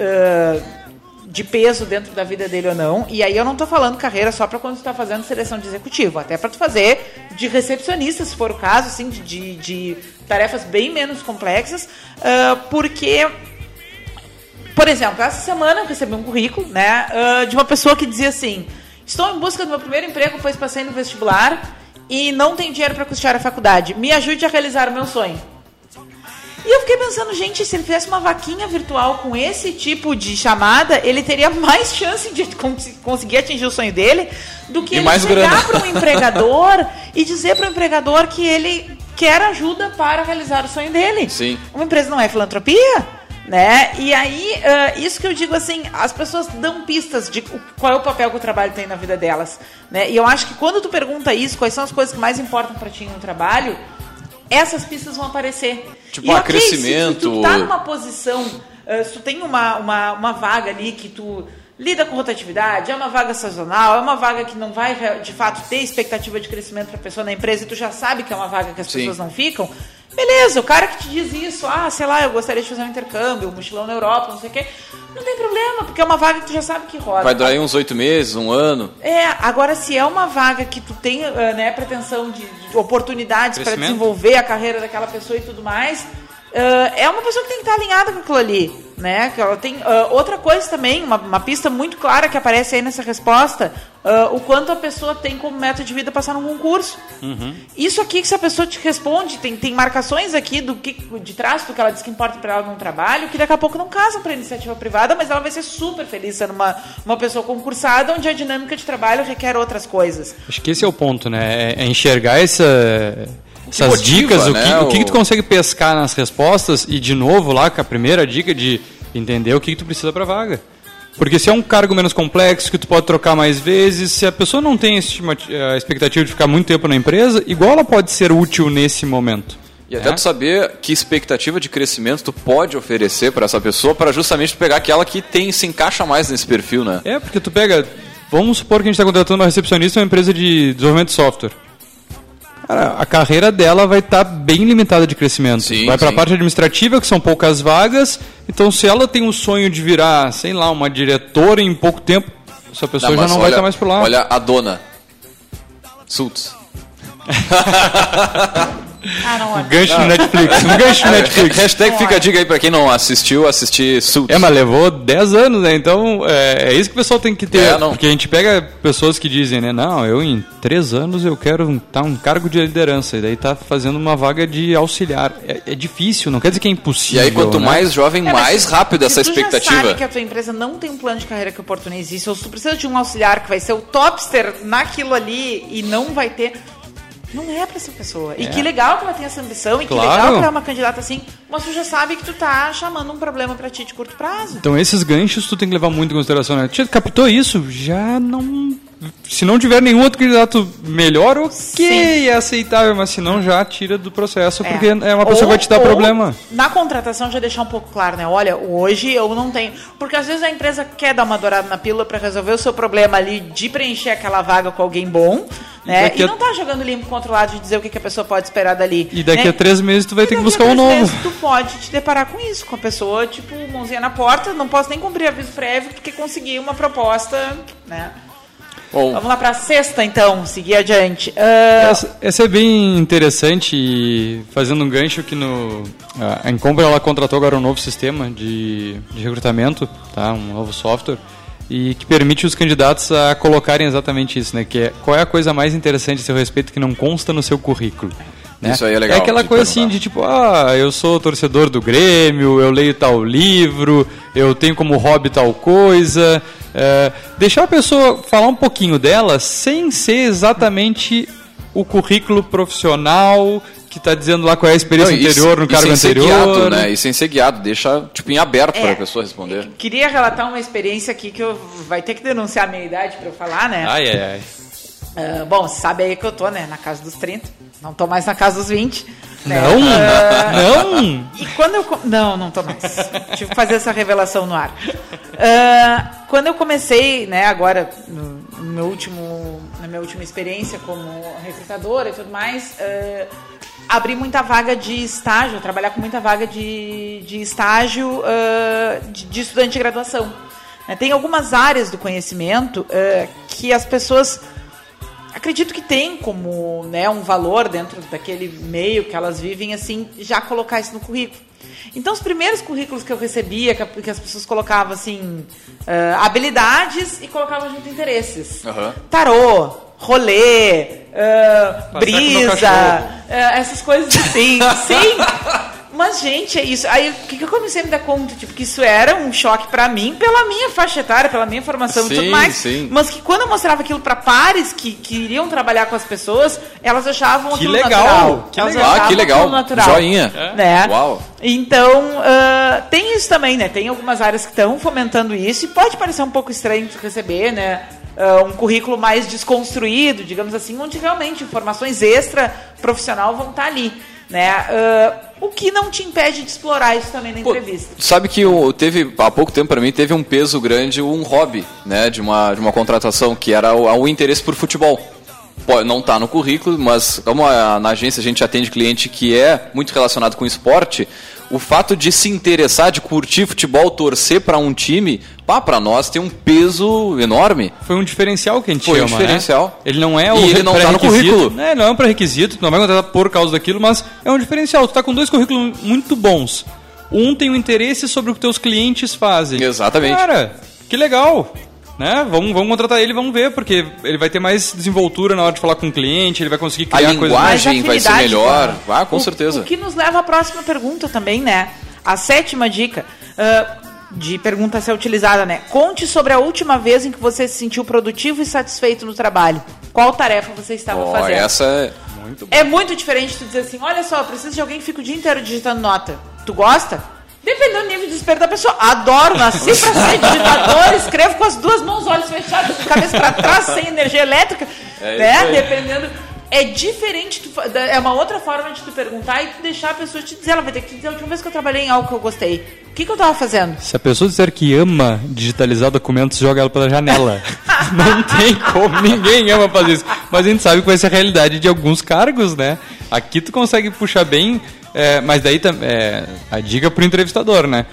de peso dentro da vida dele ou não. E aí eu não tô falando carreira só para quando tu tá fazendo seleção de executivo, até para tu fazer de recepcionista, se for o caso, assim, de tarefas bem menos complexas, porque, por exemplo, essa semana eu recebi um currículo, né, de uma pessoa que dizia assim: estou em busca do meu primeiro emprego, pois passei no vestibular e não tenho dinheiro para custear a faculdade, me ajude a realizar o meu sonho. E eu fiquei pensando, gente, se ele fizesse uma vaquinha virtual com esse tipo de chamada, ele teria mais chance de conseguir atingir o sonho dele do que ele chegar para um empregador e dizer para o empregador que ele quer ajuda para realizar o sonho dele. Sim. Uma empresa não é filantropia? Né? E aí, isso que eu digo assim, as pessoas dão pistas de qual é o papel que o trabalho tem na vida delas. Né? E eu acho que quando tu pergunta isso, quais são as coisas que mais importam para ti no trabalho... essas pistas vão aparecer. Tipo, crescimento... Se tu tá numa posição, se tu tem uma vaga ali que tu lida com rotatividade, é uma vaga sazonal, é uma vaga que não vai, de fato, ter expectativa de crescimento pra pessoa na empresa, e tu já sabe que é uma vaga que as, sim, pessoas não ficam, beleza, o cara que te diz isso, sei lá, eu gostaria de fazer um intercâmbio, um mochilão na Europa, não sei o quê, não tem problema, porque é uma vaga que tu já sabe que roda. Vai durar aí uns 8 meses, um ano. Agora, se é uma vaga que tu tem, né, pretensão de oportunidades para desenvolver a carreira daquela pessoa e tudo mais, é uma pessoa que tem que estar alinhada com aquilo ali, né? Que ela tem, outra coisa também, uma pista muito clara que aparece aí nessa resposta, o quanto a pessoa tem como meta de vida passar num concurso. Uhum. Isso aqui, que se a pessoa te responde, tem marcações aqui de trás do que ela diz que importa para ela num trabalho, que daqui a pouco não casam para iniciativa privada, mas ela vai ser super feliz sendo uma pessoa concursada, onde a dinâmica de trabalho requer outras coisas. Acho que esse é o ponto, né? É enxergar essas motiva, dicas, né? O que tu consegue pescar nas respostas, e de novo lá com a primeira dica de entender o que tu precisa para a vaga. Porque se é um cargo menos complexo, que tu pode trocar mais vezes, se a pessoa não tem a expectativa de ficar muito tempo na empresa, igual ela pode ser útil nesse momento. E até tu saber que expectativa de crescimento tu pode oferecer para essa pessoa, para justamente tu pegar aquela que tem, se encaixa mais nesse perfil, né? É, porque tu pega... Vamos supor que a gente está contratando uma recepcionista em uma empresa de desenvolvimento de software. Cara, a carreira dela vai estar bem limitada de crescimento. Sim, vai para a parte administrativa, que são poucas vagas. Então, se ela tem um sonho de virar, sei lá, uma diretora em pouco tempo, essa pessoa já não vai estar mais por lá. Olha a dona. Sultz. Gancho no Netflix. Um gancho no Netflix. Hashtag fica a dica aí pra quem não assistiu, assistir Sultz. É, mas levou 10 anos, né? Então, é isso que o pessoal tem que ter. É, porque a gente pega pessoas que dizem, né? Não, eu em 3 anos eu quero estar um cargo de liderança. E daí tá fazendo uma vaga de auxiliar. É difícil, não quer dizer que é impossível. E aí, quanto mais jovem, mais rápido essa expectativa. Se tu já sabe que a tua empresa não tem um plano de carreira que oportunize isso, ou se tu precisa de um auxiliar que vai ser o topster naquilo ali e não vai ter... Não é pra essa pessoa. E que legal que ela tem essa ambição, e claro, que legal que ela é uma candidata assim, mas tu já sabe que tu tá chamando um problema pra ti de curto prazo. Então esses ganchos tu tem que levar muito em consideração, né? Tia, captou isso? Já não... Se não tiver nenhum outro candidato melhor, ok, sim, é aceitável, mas se não, já tira do processo, porque é uma pessoa que vai te dar problema. Na contratação já deixar um pouco claro, né? Olha, hoje eu não tenho... Porque às vezes a empresa quer dar uma dourada na pílula para resolver o seu problema ali de preencher aquela vaga com alguém bom, né? E não tá jogando limpo contra o lado de dizer o que a pessoa pode esperar dali. E daqui, né, a 3 meses tu vai ter que buscar um novo. Meses tu pode te deparar com isso, com a pessoa, tipo, mãozinha na porta, não posso nem cumprir aviso prévio porque consegui uma proposta, né? Bom, vamos lá para a sexta, então, seguir adiante. Essa é bem interessante, e fazendo um gancho que a Incompany, ela contratou agora um novo sistema de recrutamento, tá? Um novo software, e que permite os candidatos a colocarem exatamente isso, né? Que é, qual é a coisa mais interessante a seu respeito que não consta no seu currículo? Né? Isso aí é legal. É aquela coisa assim de tipo, eu sou torcedor do Grêmio, eu leio tal livro, eu tenho como hobby tal coisa. Deixar a pessoa falar um pouquinho dela sem ser exatamente o currículo profissional que está dizendo lá qual é a experiência anterior no cargo anterior. Guiado, né? E sem ser guiado, deixa tipo, em aberto para a pessoa responder. Eu queria relatar uma experiência aqui que eu vai ter que denunciar a minha idade para eu falar, né? Bom, você sabe aí que eu tô, né? Na casa dos 30. Não tô mais na casa dos 20. Né? Não! E quando eu... Não tô mais. Tive que fazer essa revelação no ar. Quando eu comecei, né? Agora, na minha última experiência como recrutadora e tudo mais, abri muita vaga de estágio, trabalhar com muita vaga de estágio de estudante de graduação. Tem algumas áreas do conhecimento que as pessoas... Acredito que tem como, né, um valor dentro daquele meio que elas vivem, assim, já colocar isso no currículo. Então, os primeiros currículos que eu recebia, que as pessoas colocavam, assim, habilidades e colocavam junto interesses. Uhum. Tarô, rolê, brisa, essas coisas assim. Sim! Mas, gente, é isso. Aí, o que eu comecei a me dar conta? Tipo, que isso era um choque pra mim, pela minha faixa etária, pela minha formação e tudo mais. Sim. Mas que quando eu mostrava aquilo pra pares que queriam trabalhar com as pessoas, elas achavam aquilo natural. Que legal, natural. Joinha. É. Né? Uau. Então, tem isso também, né? Tem algumas áreas que estão fomentando isso e pode parecer um pouco estranho de receber, né? Um currículo mais desconstruído, digamos assim, onde realmente informações extra profissional vão estar ali. Né? O que não te impede de explorar isso também na entrevista. Sabe que teve, há pouco tempo para mim, teve um peso grande, um hobby, né, de uma contratação, que era o interesse por futebol. Não está no currículo, mas como na agência a gente atende cliente que é muito relacionado com esporte, o fato de se interessar, de curtir futebol, torcer para um time, para nós tem um peso enorme. Foi um diferencial que a gente chama, né? Foi um diferencial. Ele não é ele não está no currículo. Né? Não é um pré-requisito, tu não vai contratar por causa daquilo, mas é um diferencial. Tu está com 2 currículos muito bons. Um tem um interesse sobre o que teus clientes fazem. Exatamente. Cara, que legal. Né? Vamos contratar ele, vamos ver, porque ele vai ter mais desenvoltura na hora de falar com o cliente, ele vai conseguir criar coisas... A linguagem vai ser melhor, com certeza. O que nos leva à próxima pergunta também, né? A 7ª dica de pergunta a ser utilizada, né? Conte sobre a última vez em que você se sentiu produtivo e satisfeito no trabalho. Qual tarefa você estava fazendo? Essa é muito boa. É muito diferente tu dizer assim, olha só, preciso de alguém que fica o dia inteiro digitando nota. Tu gosta? Dependendo do nível de desespero da pessoa. Adoro, nasci pra ser digitador, escrevo com as duas mãos, olhos fechados, cabeça pra trás, sem energia elétrica. É, né? Dependendo. É diferente, é uma outra forma de tu perguntar e tu deixar a pessoa te dizer. Ela vai ter que te dizer: a última vez que eu trabalhei em algo que eu gostei, o que eu estava fazendo? Se a pessoa disser que ama digitalizar documentos, joga ela pela janela. Não tem como, ninguém ama fazer isso. Mas a gente sabe que vai ser a realidade de alguns cargos, né? Aqui tu consegue puxar bem, mas daí a dica pro entrevistador, né?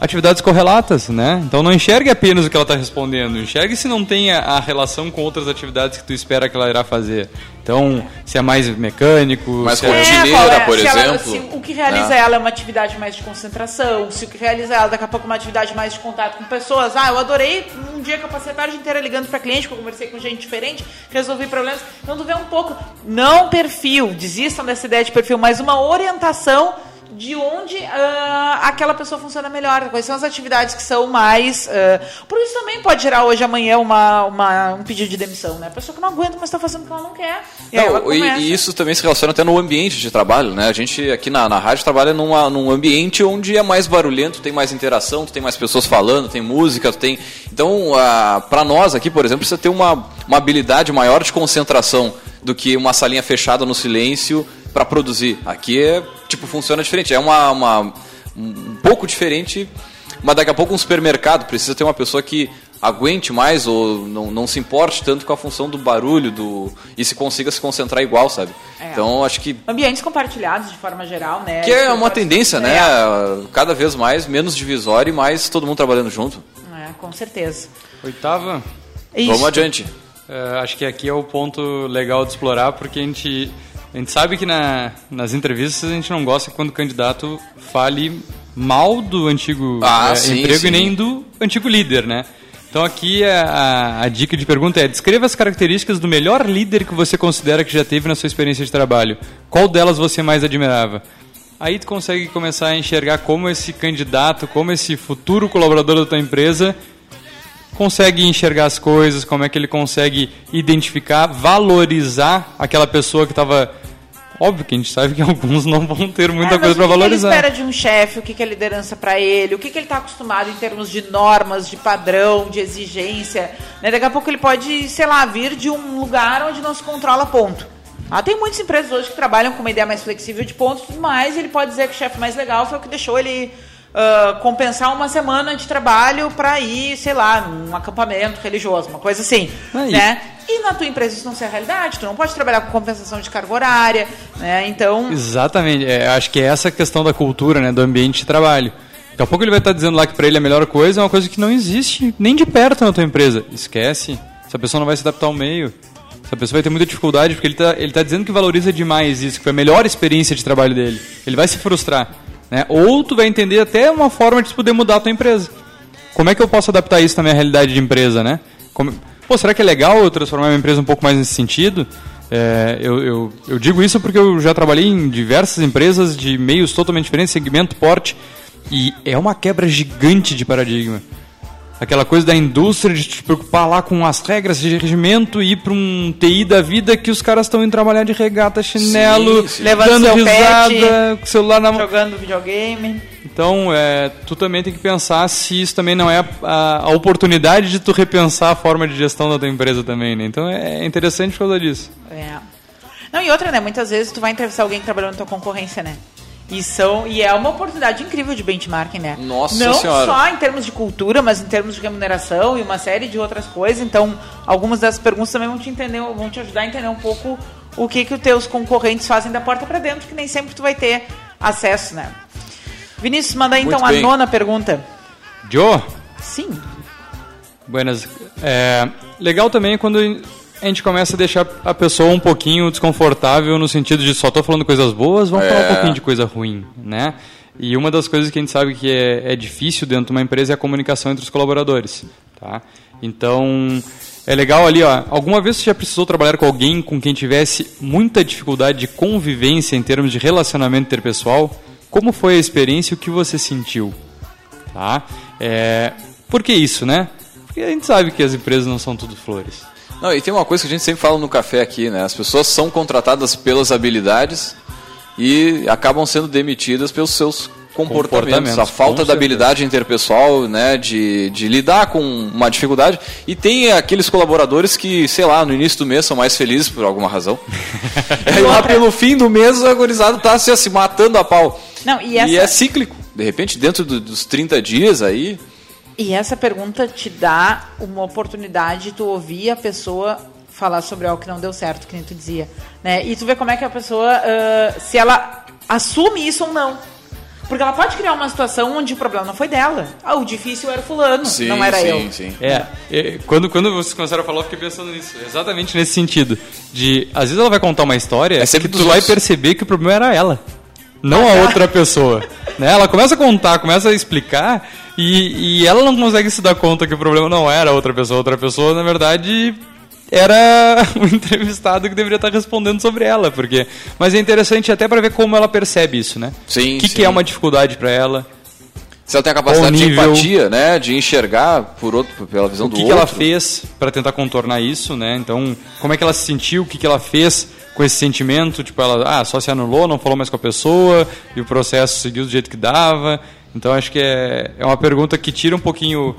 Atividades correlatas, né? Então não enxergue apenas o que ela está respondendo, enxergue se não tem a relação com outras atividades que tu espera que ela irá fazer. Então, se é mais mecânico... Mais rotineira, por exemplo. Ela, se o que realiza ela é uma atividade mais de concentração, se o que realiza ela daqui a pouco é uma atividade mais de contato com pessoas. Ah, eu adorei um dia que eu passei a tarde inteira ligando para cliente, que eu conversei com gente diferente, resolvi problemas. Então, tu vê um pouco... Não perfil, desistam dessa ideia de perfil, mas uma orientação... de onde aquela pessoa funciona melhor, quais são as atividades que são mais... por isso também pode gerar hoje, amanhã, um pedido de demissão, né? A pessoa que não aguenta, mas está fazendo o que ela não quer. E isso também se relaciona até no ambiente de trabalho, né? A gente aqui na rádio trabalha num ambiente onde é mais barulhento, tem mais interação, tem mais pessoas falando, tem música, tem... Então, para nós aqui, por exemplo, precisa ter uma habilidade maior de concentração do que uma salinha fechada no silêncio para produzir. Aqui funciona diferente, é um pouco diferente, mas daqui a pouco um supermercado precisa ter uma pessoa que aguente mais ou não se importe tanto com a função do barulho e se consiga se concentrar igual, sabe? Então, acho que... Ambientes compartilhados de forma geral, né? Que é uma tendência, né? Cada vez mais, menos divisório e mais todo mundo trabalhando junto. Com certeza. Oitava? Isso. Vamos adiante. Acho que aqui é o ponto legal de explorar, porque a gente sabe que nas entrevistas a gente não gosta quando o candidato fale mal do antigo emprego e nem do antigo líder, né? Então aqui a dica de pergunta é: descreva as características do melhor líder que você considera que já teve na sua experiência de trabalho. Qual delas você mais admirava? Aí tu consegue começar a enxergar como esse candidato, como esse futuro colaborador da tua empresa consegue enxergar as coisas, como é que ele consegue identificar, valorizar aquela pessoa que estava... Óbvio que a gente sabe que alguns não vão ter muita coisa para valorizar. O que ele espera de um chefe, o que é liderança para ele, o que ele está acostumado em termos de normas, de padrão, de exigência. Né? Daqui a pouco ele pode, sei lá, vir de um lugar onde não se controla ponto. Tem muitas empresas hoje que trabalham com uma ideia mais flexível de pontos, mas ele pode dizer que o chefe mais legal foi o que deixou ele... compensar uma semana de trabalho para ir, sei lá, num acampamento religioso, uma coisa assim, né? E na tua empresa isso não é a realidade, tu não pode trabalhar com compensação de carga horária, né? Então... Exatamente, acho que é essa questão da cultura, né, do ambiente de trabalho. Daqui a pouco ele vai estar dizendo lá que para ele a melhor coisa é uma coisa que não existe nem de perto na tua empresa. Esquece, essa pessoa não vai se adaptar ao meio, essa pessoa vai ter muita dificuldade porque ele tá dizendo que valoriza demais isso, que foi a melhor experiência de trabalho dele. Ele vai se frustrar. Né? Ou tu vai entender até uma forma de poder mudar a tua empresa. Como é que eu posso adaptar isso na minha realidade de empresa, né? Será que é legal eu transformar minha empresa um pouco mais nesse sentido? Eu digo isso porque eu já trabalhei em diversas empresas de meios totalmente diferentes, segmento, porte, e é uma quebra gigante de paradigma. Aquela coisa da indústria de te preocupar lá com as regras de regimento e ir para um TI da vida que os caras estão indo trabalhar de regata, chinelo, sim. Levando seu risada, pet, celular na mão. Jogando videogame. Então, tu também tem que pensar se isso também não é a oportunidade de tu repensar a forma de gestão da tua empresa também, né? Então, é interessante por causa disso. Não, e outra, né? Muitas vezes tu vai entrevistar alguém que trabalhou na tua concorrência, né? E é uma oportunidade incrível de benchmarking, né? Nossa Senhora! Não só em termos de cultura, mas em termos de remuneração e uma série de outras coisas. Então, algumas dessas perguntas também vão te ajudar a entender um pouco o que os teus concorrentes fazem da porta para dentro, que nem sempre tu vai ter acesso, né? Vinícius, manda aí, então, a nona pergunta. Joe? Sim. Buenas. Legal também quando... a gente começa a deixar a pessoa um pouquinho desconfortável no sentido de só estou falando coisas boas, vamos falar um pouquinho de coisa ruim, né? E uma das coisas que a gente sabe que é difícil dentro de uma empresa é a comunicação entre os colaboradores, tá? Então, é legal ali, ó, alguma vez você já precisou trabalhar com alguém com quem tivesse muita dificuldade de convivência em termos de relacionamento interpessoal? Como foi a experiência e o que você sentiu? Tá? Por que isso, né? Porque a gente sabe que as empresas não são tudo flores. Não, e tem uma coisa que a gente sempre fala no café aqui, né? As pessoas são contratadas pelas habilidades e acabam sendo demitidas pelos seus comportamentos, a falta da habilidade interpessoal, né, de lidar com uma dificuldade. E tem aqueles colaboradores que, sei lá, no início do mês são mais felizes por alguma razão. E lá pelo fim do mês o agorizado está se matando a pau. Não, e é cíclico. De repente, dentro dos 30 dias aí... E essa pergunta te dá uma oportunidade de tu ouvir a pessoa falar sobre algo que não deu certo, que nem tu dizia, né? E tu vê como é que a pessoa, se ela assume isso ou não. Porque ela pode criar uma situação onde o problema não foi dela. Ah, o difícil era fulano, sim, não era eu. Sim. É, quando vocês começaram a falar, eu fiquei pensando nisso. Exatamente nesse sentido. De, às vezes ela vai contar uma história que tu vai perceber que o problema era ela. Não a outra pessoa. Né? Ela começa a contar, começa a explicar e ela não consegue se dar conta que o problema não era outra pessoa. Outra pessoa, na verdade, era o entrevistado que deveria estar respondendo sobre ela. Porque... Mas é interessante até para ver como ela percebe isso, né? Sim, o que é uma dificuldade para ela. Se ela tem a capacidade de empatia, né? De enxergar pela visão do outro. O que ela fez para tentar contornar isso, né? Então, como é que ela se sentiu, o que ela fez com esse sentimento, tipo, ela só se anulou, não falou mais com a pessoa, e o processo seguiu do jeito que dava. Então, acho que é uma pergunta que tira um pouquinho...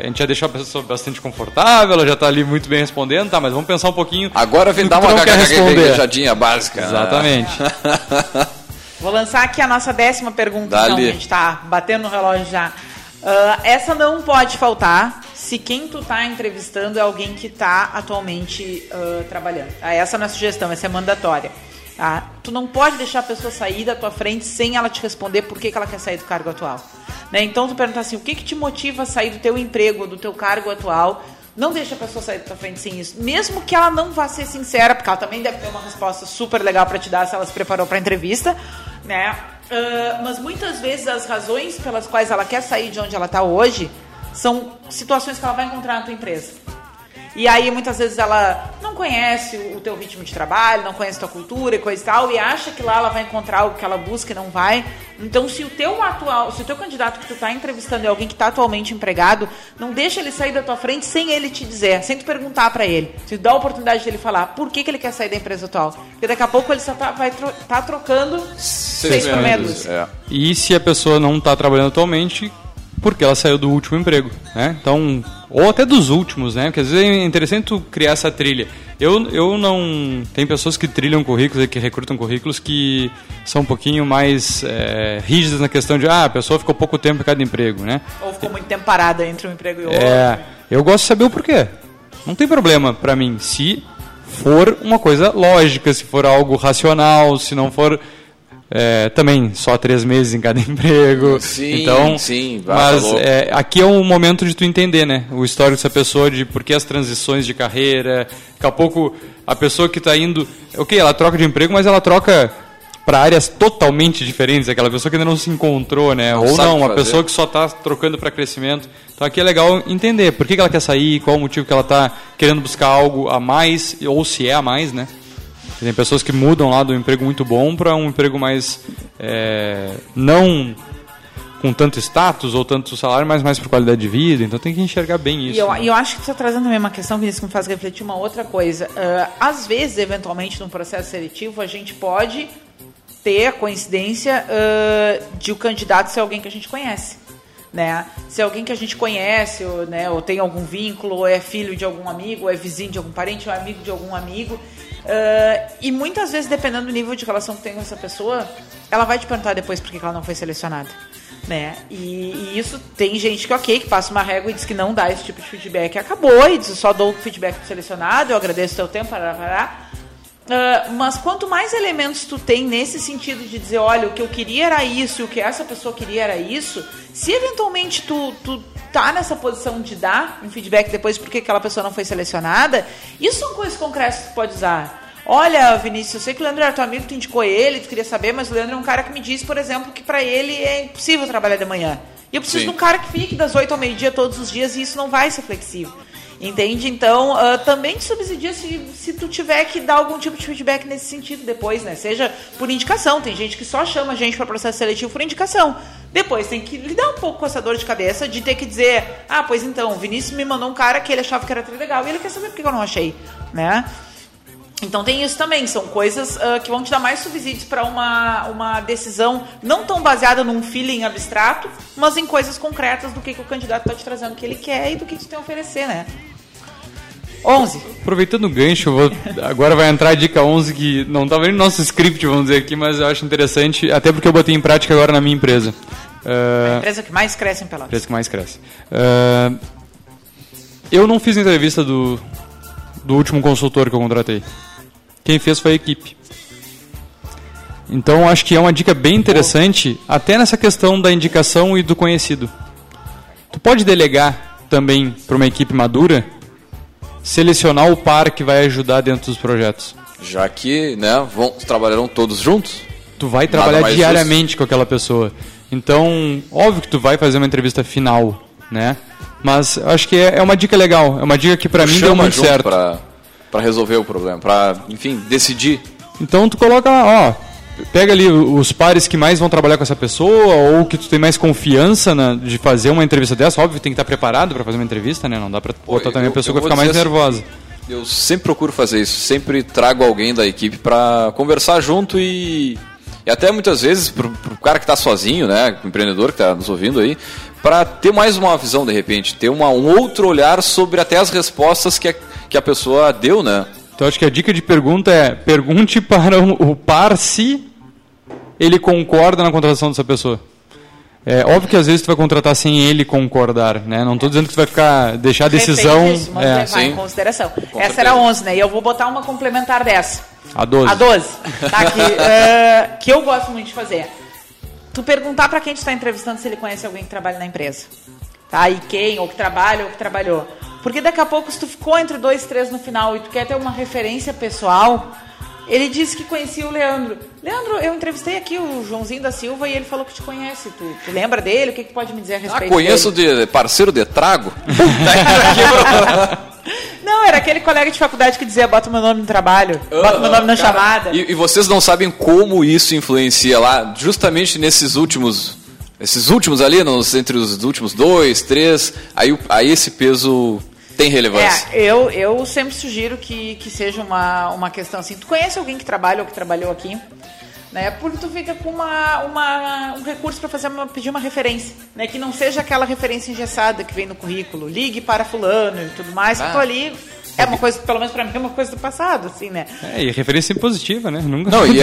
a gente já deixou a pessoa bastante confortável, ela já está ali muito bem respondendo, tá, mas vamos pensar um pouquinho... Agora vem dar uma gaguejadinha básica. Exatamente. Né? Vou lançar aqui a nossa 10ª pergunta, então, que a gente está batendo no relógio já. Essa não pode faltar se quem tu tá entrevistando é alguém que tá atualmente trabalhando. Essa não é sugestão, essa é mandatória. Tá? Tu não pode deixar a pessoa sair da tua frente sem ela te responder por que ela quer sair do cargo atual. Né? Então, tu perguntar assim, o que te motiva a sair do teu emprego, do teu cargo atual? Não deixa a pessoa sair da tua frente sem isso. Mesmo que ela não vá ser sincera, porque ela também deve ter uma resposta super legal para te dar se ela se preparou para a entrevista, né? Mas muitas vezes as razões pelas quais ela quer sair de onde ela está hoje são situações que ela vai encontrar na tua empresa. E aí muitas vezes ela não conhece o teu ritmo de trabalho, não conhece a tua cultura e coisa e tal, e acha que lá ela vai encontrar o que ela busca e não vai. Então, se o teu candidato que tu está entrevistando é alguém que está atualmente empregado, não deixa ele sair da tua frente sem ele te dizer, sem tu perguntar para ele. Se tu dá a oportunidade dele falar por que ele quer sair da empresa atual. Porque daqui a pouco ele só vai tá trocando 6 por menos. É. E se a pessoa não está trabalhando atualmente, porque ela saiu do último emprego, né? Então, ou até dos últimos, né? Porque às vezes é interessante tu criar essa trilha. Eu não... Tem pessoas que trilham currículos e que recrutam currículos que são um pouquinho mais rígidas na questão de, a pessoa ficou pouco tempo em cada emprego, né? Ou ficou muito tempo parada entre um emprego e outro. Eu gosto de saber o porquê. Não tem problema pra mim se for uma coisa lógica, se for algo racional, se não for... também só 3 meses em cada emprego. Sim, então, sim. Mas aqui é um momento de tu entender, né, o histórico dessa pessoa, de por que as transições de carreira. Daqui a pouco a pessoa que está indo, ok, ela troca de emprego, mas ela troca para áreas totalmente diferentes. Aquela pessoa que ainda não se encontrou, né? Ou não, uma pessoa que só está trocando para crescimento. Então aqui é legal entender por que ela quer sair, qual o motivo que ela está querendo buscar algo a mais, ou se é a mais, né? Tem pessoas que mudam lá do emprego muito bom para um emprego mais, não com tanto status ou tanto salário, mas mais por qualidade de vida. Então tem que enxergar bem isso. E eu acho que você está trazendo também uma questão que me faz refletir uma outra coisa. Às vezes, eventualmente, num processo seletivo, a gente pode ter a coincidência de o candidato ser alguém que a gente conhece. Né? Se é alguém que a gente conhece, ou, né, ou tem algum vínculo, ou é filho de algum amigo, ou é vizinho de algum parente, ou é amigo de algum amigo... e muitas vezes, dependendo do nível de relação que tem com essa pessoa, ela vai te perguntar depois por que ela não foi selecionada, né? E isso tem gente que, que passa uma régua e diz que não dá esse tipo de feedback. Acabou, e diz, eu só dou o feedback pro selecionado, eu agradeço o teu tempo, mas quanto mais elementos tu tem nesse sentido de dizer, olha, o que eu queria era isso, e o que essa pessoa queria era isso, se eventualmente tu tá nessa posição de dar um feedback depois porque aquela pessoa não foi selecionada, isso são coisas concretas que tu pode usar. Olha, Vinícius, eu sei que o Leandro era teu amigo, tu indicou ele, tu queria saber, mas o Leandro é um cara que me disse, por exemplo, que pra ele é impossível trabalhar de manhã. E eu preciso de um cara que fique das 8 ao meio-dia todos os dias, e isso não vai ser flexível. Entende? Então, também te subsidia se tu tiver que dar algum tipo de feedback nesse sentido depois, né? Seja por indicação, tem gente que só chama a gente para processo seletivo por indicação. Depois tem que lidar um pouco com essa dor de cabeça de ter que dizer, pois então, o Vinícius me mandou um cara que ele achava que era legal e ele quer saber por que eu não achei, né? Então tem isso também, são coisas que vão te dar mais subsídios para uma decisão não tão baseada num feeling abstrato, mas em coisas concretas do que o candidato está te trazendo, o que ele quer e do que tu tem a oferecer, né? 11. Aproveitando o gancho, agora vai entrar a dica 11 que não estava nem no nosso script, vamos dizer aqui, mas eu acho interessante, até porque eu botei em prática agora na minha empresa. A empresa que mais cresce em Pelotas. A empresa que mais cresce. Eu não fiz a entrevista do último consultor que eu contratei. Quem fez foi a equipe. Então, acho que é uma dica bem interessante, até nessa questão da indicação e do conhecido. Tu pode delegar também para uma equipe madura, selecionar o par que vai ajudar dentro dos projetos. Já que, né, trabalharão todos juntos. Tu vai trabalhar diariamente com aquela pessoa. Então, óbvio que tu vai fazer uma entrevista final, né? Mas acho que é uma dica legal, é uma dica que pra mim deu muito certo. Pra resolver o problema, pra, enfim, decidir. Então tu coloca, ó, pega ali os pares que mais vão trabalhar com essa pessoa, ou que tu tem mais confiança de fazer uma entrevista dessa. Óbvio, tem que estar preparado pra fazer uma entrevista, né? Não dá pra botar também a pessoa que vai ficar mais nervosa. Eu sempre procuro fazer isso, sempre trago alguém da equipe pra conversar junto e até muitas vezes pro cara que tá sozinho, né? O empreendedor que tá nos ouvindo aí, para ter mais uma visão, de repente, ter um outro olhar sobre até as respostas que a pessoa deu, né? Então, acho que a dica de pergunta é, pergunte para o par se ele concorda na contratação dessa pessoa. É óbvio que às vezes tu vai contratar sem ele concordar, né? Não estou dizendo que tu vai deixar a decisão... Isso, mas levar em consideração. Essa era a 11, né? E eu vou botar uma complementar dessa. A 12. A 12, tá? Que eu gosto muito de fazer. Tu perguntar para quem tu está entrevistando se ele conhece alguém que trabalha na empresa. Tá? E quem, ou que trabalha, ou que trabalhou. Porque daqui a pouco, se tu ficou entre 2, 3 no final e tu quer ter uma referência pessoal, ele disse que conhecia o Leandro. Leandro, eu entrevistei aqui o Joãozinho da Silva e ele falou que te conhece. Tu lembra dele? O que pode me dizer a respeito dele? Conheço de parceiro de trago? Não, era aquele colega de faculdade que dizia, bota meu nome no trabalho, bota meu nome na chamada. E vocês não sabem como isso influencia lá, justamente nesses últimos ali, entre os últimos 2, 3, aí esse peso tem relevância. Eu sempre sugiro que seja uma questão assim, tu conhece alguém que trabalha ou que trabalhou aqui? Né? Porque tu fica com um recurso para pedir uma referência, né? Que não seja aquela referência engessada que vem no currículo, ligue para fulano e tudo mais, que tô ali, é uma coisa, pelo menos para mim, é uma coisa do passado, assim, né? E referência positiva, né? Nunca. Não, e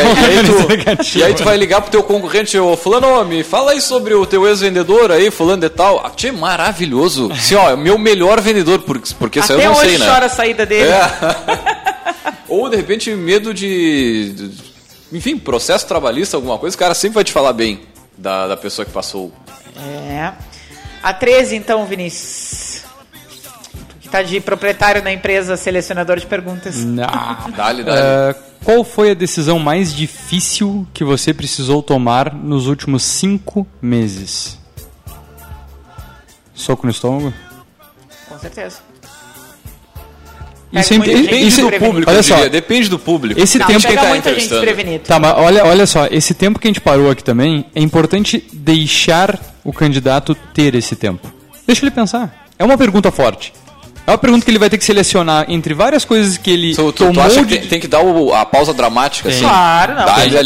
aí tu vai ligar pro teu concorrente, ô fulano, me fala aí sobre o teu ex-vendedor aí, fulano de tal. Achei maravilhoso. Assim, ó, meu melhor vendedor, porque até isso eu não sei, né? Até hoje chora a saída dele. Ou, de repente, medo de... Enfim, processo trabalhista, alguma coisa, o cara sempre vai te falar bem da pessoa que passou. A 13, então, Vinícius. Que tá de proprietário da empresa, selecionador de perguntas. Não. Dá-lhe. Qual foi a decisão mais difícil que você precisou tomar nos últimos 5 meses? Soco no estômago? Com certeza. Isso depende do público, olha só, depende do público. Esse tempo que muita gente desprevenido. Tá, mas olha só, esse tempo que a gente parou aqui também, é importante deixar o candidato ter esse tempo. Deixa ele pensar. É uma pergunta forte. É uma pergunta que ele vai ter que selecionar entre várias coisas que ele tomou. Tu acha que tem que dar a pausa dramática, assim? Claro, não. Dá ele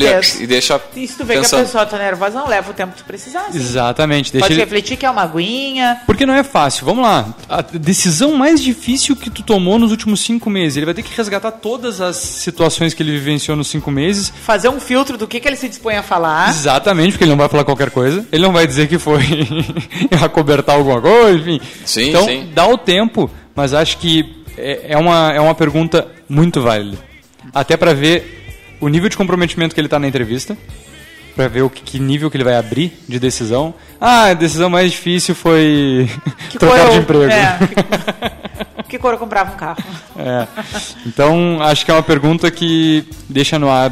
e deixa. E se tu vê que a pessoa tá nervosa, não leva o tempo que tu precisar. Assim. Exatamente. Deixa Pode refletir que é uma aguinha. Porque não é fácil. Vamos lá. A decisão mais difícil que tu tomou nos últimos 5 meses. Ele vai ter que resgatar todas as situações que ele vivenciou nos 5 meses. Fazer um filtro do que ele se dispõe a falar. Exatamente, porque ele não vai falar qualquer coisa. Ele não vai dizer que foi acobertar alguma coisa, enfim. Sim, então, sim. Dá o tempo. Mas acho que é uma pergunta muito válida. Até para ver o nível de comprometimento que ele está na entrevista, para ver que nível que ele vai abrir de decisão. A decisão mais difícil foi trocar de emprego. Que cor eu comprava um carro. Então, acho que é uma pergunta que deixa no ar,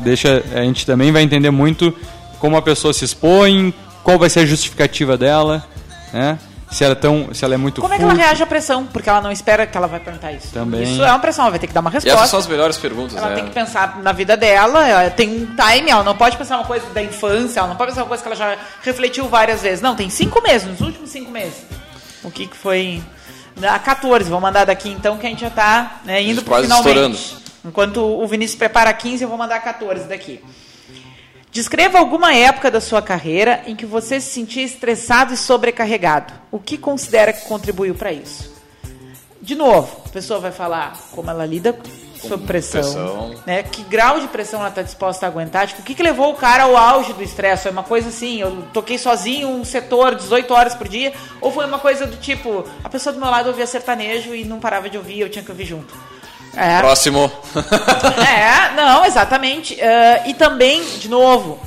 a gente também vai entender muito como a pessoa se expõe, qual vai ser a justificativa dela, né? Se ela é muito... Como é que ela reage à pressão? Porque ela não espera que ela vai perguntar isso. Também. Isso é uma pressão, ela vai ter que dar uma resposta. E essas são as melhores perguntas. Ela tem que pensar na vida dela, ela tem um time, ela não pode pensar uma coisa da infância, ela não pode pensar uma coisa que ela já refletiu várias vezes. Não, tem 5 meses, nos últimos 5 meses. O que foi... A 14, vou mandar daqui então, que a gente já está indo para o finalmente. Estourando. Enquanto o Vinícius prepara 15, eu vou mandar 14 daqui. Descreva alguma época da sua carreira em que você se sentia estressado e sobrecarregado. O que considera que contribuiu para isso? De novo, a pessoa vai falar como ela lida sob pressão. Né? Que grau de pressão ela está disposta a aguentar? Tipo, o que levou o cara ao auge do estresse? É uma coisa assim, eu toquei sozinho um setor 18 horas por dia? Ou foi uma coisa do tipo, a pessoa do meu lado ouvia sertanejo e não parava de ouvir, eu tinha que ouvir junto? É. Próximo. É, não, exatamente. E também, de novo,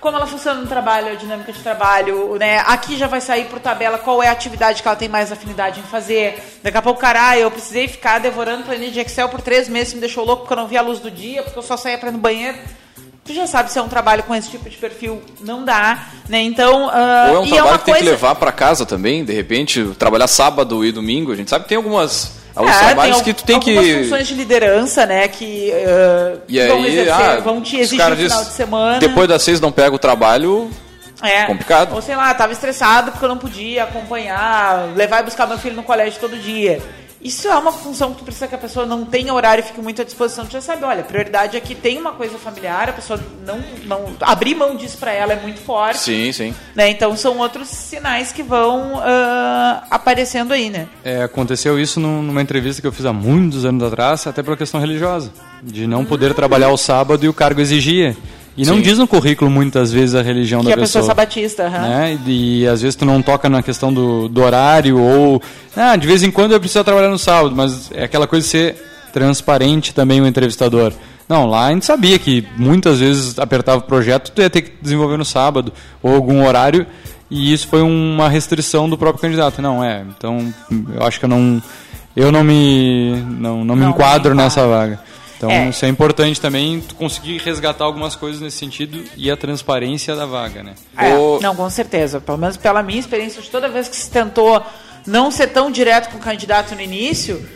como ela funciona no trabalho, a dinâmica de trabalho, né? Aqui já vai sair por tabela qual é a atividade que ela tem mais afinidade em fazer. Daqui a pouco, caralho, eu precisei ficar devorando planilha de Excel por 3 meses, me deixou louco porque eu não via a luz do dia, porque eu só saía pra ir no banheiro. Tu já sabe, se é um trabalho com esse tipo de perfil, não dá, né? Então, ou é um trabalho que tem que levar pra casa também, de repente, trabalhar sábado e domingo, a gente sabe que tem algumas... Algumas funções de liderança, né, que vão te exigir no final de semana. Depois das 6 não pega o trabalho, é complicado. Ou sei lá, tava estressado porque eu não podia acompanhar, levar e buscar meu filho no colégio todo dia. Isso é uma função que tu precisa que a pessoa não tenha horário e fique muito à disposição. Tu já sabe, olha, a prioridade é que tem uma coisa familiar, a pessoa não abrir mão disso pra ela é muito forte. Sim, sim. Né? Então são outros sinais que vão aparecendo aí, né? É, aconteceu isso numa entrevista que eu fiz há muitos anos atrás, até pela questão religiosa, de não poder trabalhar o sábado e o cargo exigia. E não diz no currículo, muitas vezes, a religião da pessoa. Que a pessoa é sabatista. Né? E às vezes tu não toca na questão do horário, ou... de vez em quando eu preciso trabalhar no sábado, mas é aquela coisa de ser transparente também o entrevistador. Não, lá a gente sabia que muitas vezes apertava o projeto, tu ia ter que desenvolver no sábado, ou algum horário, e isso foi uma restrição do próprio candidato. Então eu acho que eu não me enquadro nessa vaga. Então, isso é importante também, tu conseguir resgatar algumas coisas nesse sentido e a transparência da vaga, né? Não, com certeza. Pelo menos pela minha experiência, de toda vez que se tentou não ser tão direto com o candidato no início,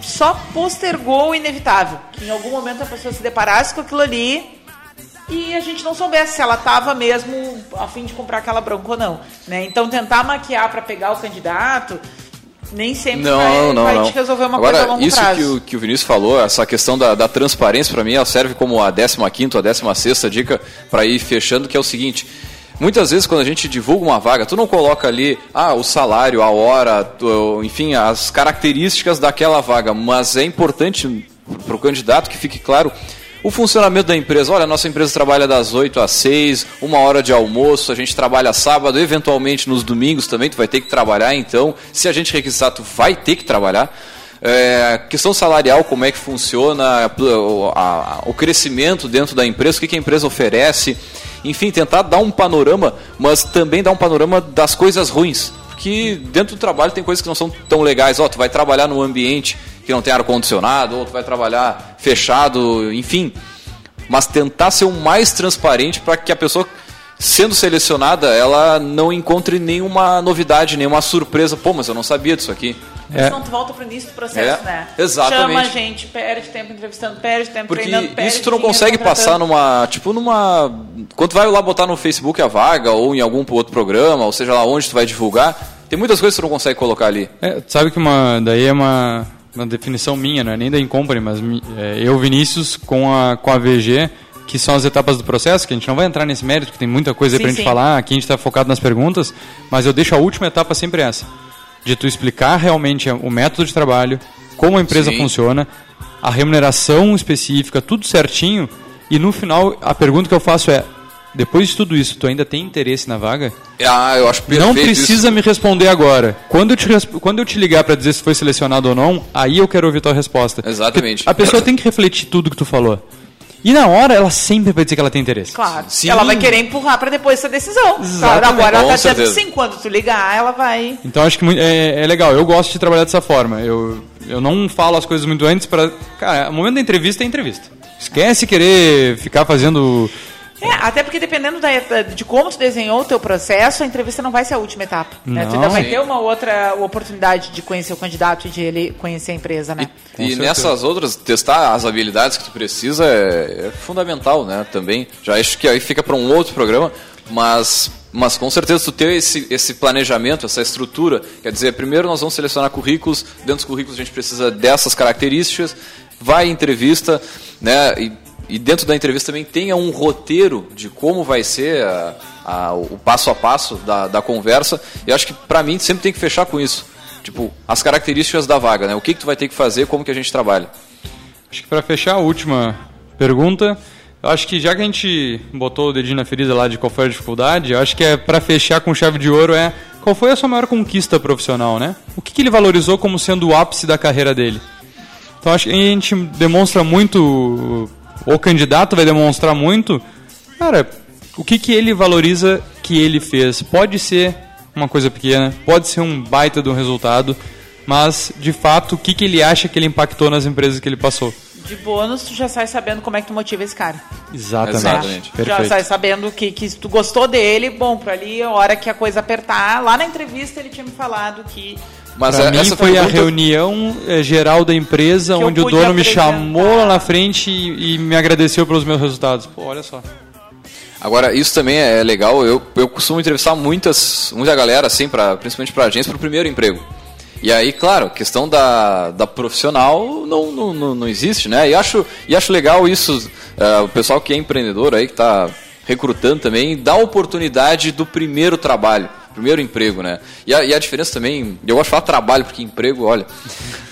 só postergou o inevitável. Que em algum momento a pessoa se deparasse com aquilo ali e a gente não soubesse se ela estava mesmo a fim de comprar aquela bronca ou não, né? Então, tentar maquiar para pegar o candidato... Nem sempre vai te resolver uma coisa a longo prazo. Agora, isso que o Vinícius falou, essa questão da transparência, para mim, ela serve como a 15ª, a 16ª dica para ir fechando, que é o seguinte... Muitas vezes, quando a gente divulga uma vaga, tu não coloca ali o salário, a hora, enfim, as características daquela vaga. Mas é importante para o candidato que fique claro... O funcionamento da empresa, olha, a nossa empresa trabalha das 8 às 6, 1 hora de almoço, a gente trabalha sábado, eventualmente nos domingos também, tu vai ter que trabalhar, então, se a gente requisitar, tu vai ter que trabalhar. Questão salarial, como é que funciona, o crescimento dentro da empresa, o que a empresa oferece, enfim, tentar dar um panorama, mas também dar um panorama das coisas ruins, porque dentro do trabalho tem coisas que não são tão legais, tu vai trabalhar num ambiente... que não tem ar-condicionado, ou tu vai trabalhar fechado, enfim. Mas tentar ser o mais transparente para que a pessoa, sendo selecionada, ela não encontre nenhuma novidade, nenhuma surpresa. Pô, mas eu não sabia disso aqui. Senão tu volta para o início do processo, né? Exatamente. Chama a gente, perde tempo entrevistando, perde tempo treinando, perde isso tu não consegue passar numa... Tipo, numa... Quando tu vai lá botar no Facebook a vaga, ou em algum outro programa, ou seja lá onde tu vai divulgar, tem muitas coisas que tu não consegue colocar ali. Sabe que daí é uma definição minha, não é nem da Incompany, mas eu, Vinícius, com a VG, que são as etapas do processo, que a gente não vai entrar nesse mérito, que tem muita coisa aí pra gente falar, aqui a gente tá focado nas perguntas, mas eu deixo a última etapa sempre essa, de tu explicar realmente o método de trabalho, como a empresa funciona, a remuneração específica, tudo certinho, e no final a pergunta que eu faço é: depois de tudo isso, tu ainda tem interesse na vaga? Eu acho perfeito. Não precisa me responder agora. Quando eu te ligar para dizer se foi selecionado ou não, aí eu quero ouvir tua resposta. Exatamente. Porque a pessoa tem que refletir tudo que tu falou. E na hora, ela sempre vai dizer que ela tem interesse. Claro. Sim. Ela vai querer empurrar para depois essa decisão. Claro, agora ela tá dizendo que sim, quando tu ligar, ela vai... Então, acho que é legal. Eu gosto de trabalhar dessa forma. Eu não falo as coisas muito antes para... Cara, o momento da entrevista é entrevista. Esquece querer ficar fazendo... Até porque dependendo de como tu desenhou o teu processo, a entrevista não vai ser a última etapa, né? Tu ainda vai ter uma outra oportunidade de conhecer o candidato e de ele conhecer a empresa, né? E nessas outras, testar as habilidades que tu precisa é fundamental, né? Também, já acho que aí fica para um outro programa, mas com certeza tu ter esse planejamento, essa estrutura, quer dizer, primeiro nós vamos selecionar currículos, dentro dos currículos a gente precisa dessas características, vai em entrevista, né? E dentro da entrevista também tenha um roteiro de como vai ser o passo a passo da conversa. E acho que, para mim, sempre tem que fechar com isso. Tipo, as características da vaga, né? O que tu vai ter que fazer, como que a gente trabalha. Acho que para fechar a última pergunta, acho que já que a gente botou o dedinho na ferida lá de qual foi a dificuldade, acho que é para fechar com chave de ouro é qual foi a sua maior conquista profissional, né? O que ele valorizou como sendo o ápice da carreira dele? Então, acho que a gente demonstra muito... O candidato vai demonstrar muito, cara, o que ele valoriza que ele fez. Pode ser uma coisa pequena, pode ser um baita de um resultado, mas, de fato, o que ele acha que ele impactou nas empresas que ele passou. De bônus, tu já sai sabendo como é que tu motiva esse cara. Exatamente. Perfeito. Já sai sabendo que tu gostou dele, bom, por ali, a hora que a coisa apertar, lá na entrevista ele tinha me falado que... Mas pra mim essa foi a reunião geral da empresa onde o dono me chamou lá na frente e me agradeceu pelos meus resultados. Pô, olha só. Agora, isso também é legal. Eu costumo entrevistar muita galera, assim, principalmente para agência, para o primeiro emprego. E aí, claro, a questão da profissional não existe, né? E acho legal isso, o pessoal que é empreendedor aí, que está recrutando também, dá a oportunidade do primeiro trabalho. Primeiro emprego, né? E a diferença também, eu gosto de falar trabalho, porque emprego, olha.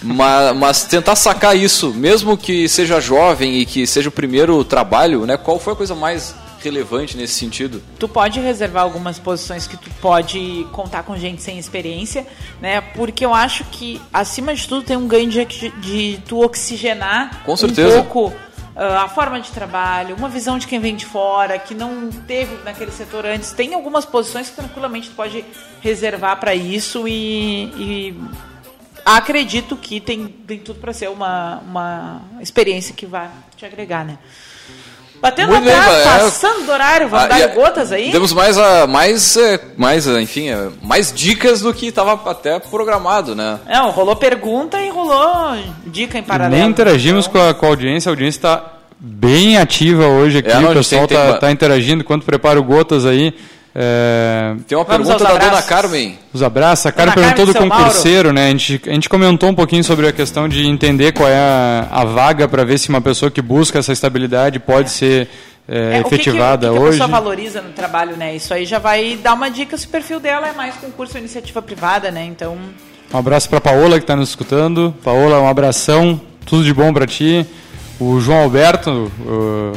Mas tentar sacar isso, mesmo que seja jovem e que seja o primeiro trabalho, né? Qual foi a coisa mais relevante nesse sentido? Tu pode reservar algumas posições que tu pode contar com gente sem experiência, né? Porque eu acho que, acima de tudo, tem um ganho de tu oxigenar com certeza. Um pouco a forma de trabalho, uma visão de quem vem de fora, que não teve naquele setor antes. Tem algumas posições que tranquilamente tu pode reservar para isso e acredito que tem tudo para ser uma experiência que vai te agregar, né? Batendo muito atrás, bem, passando do horário, vamos dar gotas aí? Temos mais dicas do que estava até programado, né? Não, rolou pergunta e rolou dica em paralelo. Nem interagimos então com a audiência, a audiência está bem ativa hoje aqui, o pessoal está interagindo, enquanto prepara o Gotas aí. Tem uma pergunta da Dona Carmen. Os abraços. A Carmen perguntou do concurseiro, né? A gente comentou um pouquinho sobre a questão de entender qual é a vaga para ver se uma pessoa que busca essa estabilidade pode ser efetivada hoje. O que a pessoa valoriza no trabalho, né? Isso aí já vai dar uma dica se o perfil dela é mais concurso ou iniciativa privada, né? Então... Um abraço para a Paola que está nos escutando. Paola, um abração. Tudo de bom para ti. O João Alberto,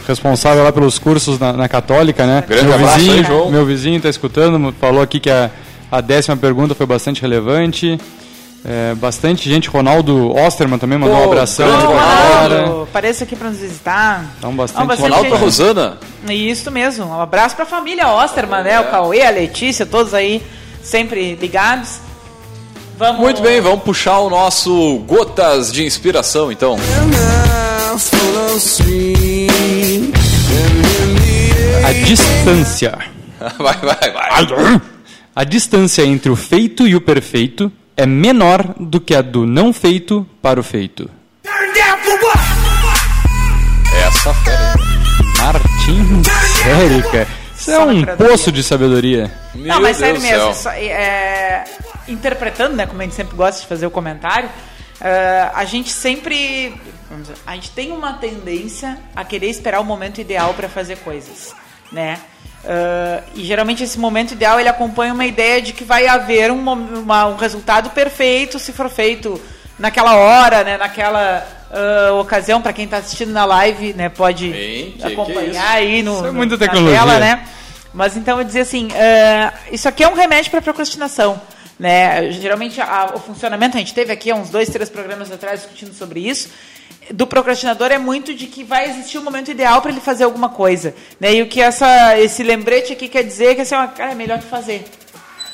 responsável lá pelos cursos na Católica, né? Grande abraço, João. Meu vizinho está escutando, falou aqui que a 10ª pergunta foi bastante relevante. Bastante gente, Ronaldo Osterman também mandou um abração. Ronaldo, apareça aqui para nos visitar. Então, bastante Ronaldo para a Rosana. Isso mesmo, um abraço para a família Osterman, né? O Cauê, a Letícia, todos aí sempre ligados. Muito bem, vamos puxar o nosso Gotas de Inspiração, então. A distância. Vai. A distância entre o feito e o perfeito é menor do que a do não feito para o feito. Essa fera. Martim Sérica. Isso é um poço de sabedoria. Não, mas sério mesmo. Interpretando, né, como a gente sempre gosta de fazer o comentário, a gente sempre... A gente tem uma tendência a querer esperar o momento ideal para fazer coisas, né? E geralmente esse momento ideal ele acompanha uma ideia de que vai haver um resultado perfeito se for feito naquela hora, né? Naquela ocasião. Para quem está assistindo na live, né? Pode acompanhar aí no, isso é muita tecnologia. Na tela, né? Mas então eu dizer assim, isso aqui é um remédio para procrastinação. Né? Geralmente o funcionamento, a gente teve aqui há uns 2, 3 programas atrás discutindo sobre isso, do procrastinador é muito de que vai existir um momento ideal para ele fazer alguma coisa, né? E o que esse lembrete aqui quer dizer é que assim, cara, é melhor tu fazer.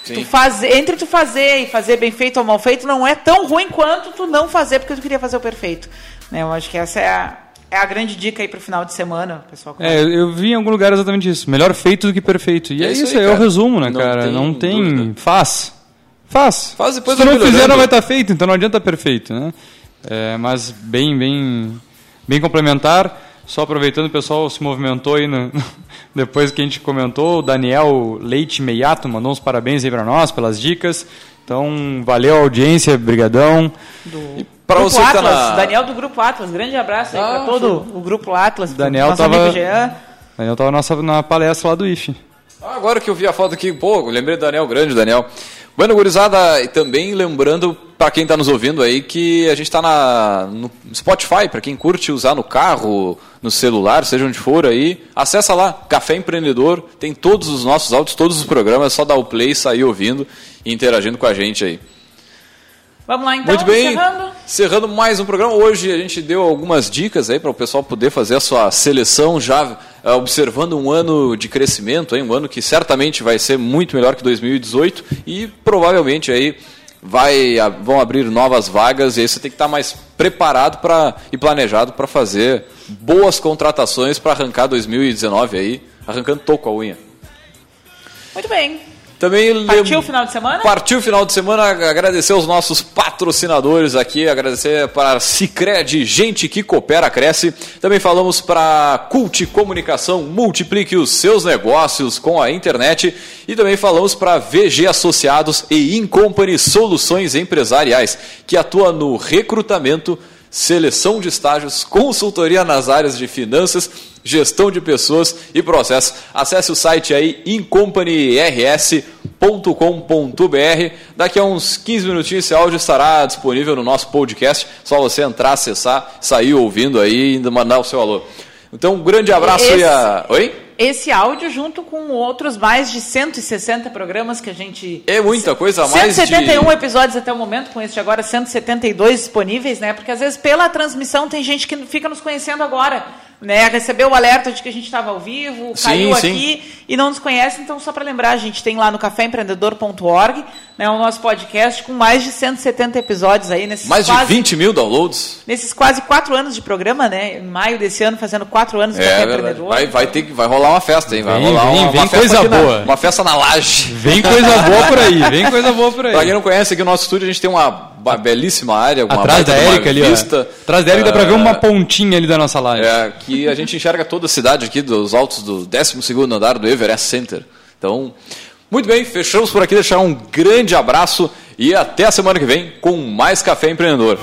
Sim. Entre tu fazer e fazer bem feito ou mal feito não é tão ruim quanto tu não fazer porque tu queria fazer o perfeito, né? Eu acho que essa é a grande dica aí pro final de semana, pessoal. Eu vi em algum lugar exatamente isso. Melhor feito do que perfeito. E é isso aí, é o resumo, né, cara? Não tem Faz. Depois se não fizer, não vai estar feito, então não adianta perfeito, né? Mas bem complementar, só aproveitando, o pessoal se movimentou aí depois que a gente comentou, o Daniel Leite Meiato mandou uns parabéns aí para nós pelas dicas. Então, valeu a audiência, brigadão. Para você Atlas, tá na... Daniel do Grupo Atlas, grande abraço aí para todo o Grupo Atlas. Daniel estava na palestra lá do IFE. Agora que eu vi a foto aqui, pô, lembrei do Daniel, grande Daniel. Bueno, gurizada, e também lembrando para quem está nos ouvindo aí que a gente está no Spotify, para quem curte usar no carro, no celular, seja onde for aí, acessa lá, Café Empreendedor, tem todos os nossos áudios, todos os programas, é só dar o play, sair ouvindo e interagindo com a gente aí. Vamos lá, então. Muito bem, encerrando mais um programa. Hoje a gente deu algumas dicas aí para o pessoal poder fazer a sua seleção, já observando um ano de crescimento, hein? Um ano que certamente vai ser muito melhor que 2018 e provavelmente aí vão abrir novas vagas, e aí você tem que estar mais preparado e planejado para fazer boas contratações para arrancar 2019 aí, arrancando toco a unha. Muito bem. Também partiu o final de semana? Partiu o final de semana, agradecer aos nossos patrocinadores aqui, agradecer para Sicredi, gente que coopera, cresce. Também falamos para Culti Comunicação, multiplique os seus negócios com a internet. E também falamos para VG Associados e Incompany Soluções Empresariais, que atua no recrutamento, seleção de estágios, consultoria nas áreas de finanças, gestão de pessoas e processos. Acesse o site aí, IncompanyRS.com.br. Daqui a uns 15 minutinhos esse áudio estará disponível no nosso podcast. Só você entrar, acessar, sair ouvindo aí e ainda mandar o seu alô. Então, um grande abraço e a... Oi? Esse áudio junto com outros mais de 160 programas que a gente... É muita coisa, a mais 171 de... episódios até o momento, com este agora 172 disponíveis, né? Porque às vezes pela transmissão tem gente que fica nos conhecendo agora, né? Recebeu o alerta de que a gente estava ao vivo, caiu aqui e não nos conhece. Então, só para lembrar, a gente tem lá no caféempreendedor.org, né, o nosso podcast com mais de 170 episódios aí. Mais de 20 mil downloads. Nesses quase 4 anos de programa, né? Em maio desse ano, fazendo 4 anos de Café Empreendedor. Vai rolar uma festa, hein? Vai rolar uma festa coisa boa. Uma festa na laje. Vem coisa boa por aí, vem coisa boa por aí. Pra quem não conhece, aqui no nosso estúdio a gente tem uma belíssima área, atrás da Érica ali, vista. Atrás da Érica dá pra ver uma pontinha ali da nossa laje. É, que a gente enxerga toda a cidade aqui dos altos do 12º andar do Everest Center. Então, muito bem, fechamos por aqui, deixar um grande abraço e até a semana que vem com mais Café Empreendedor.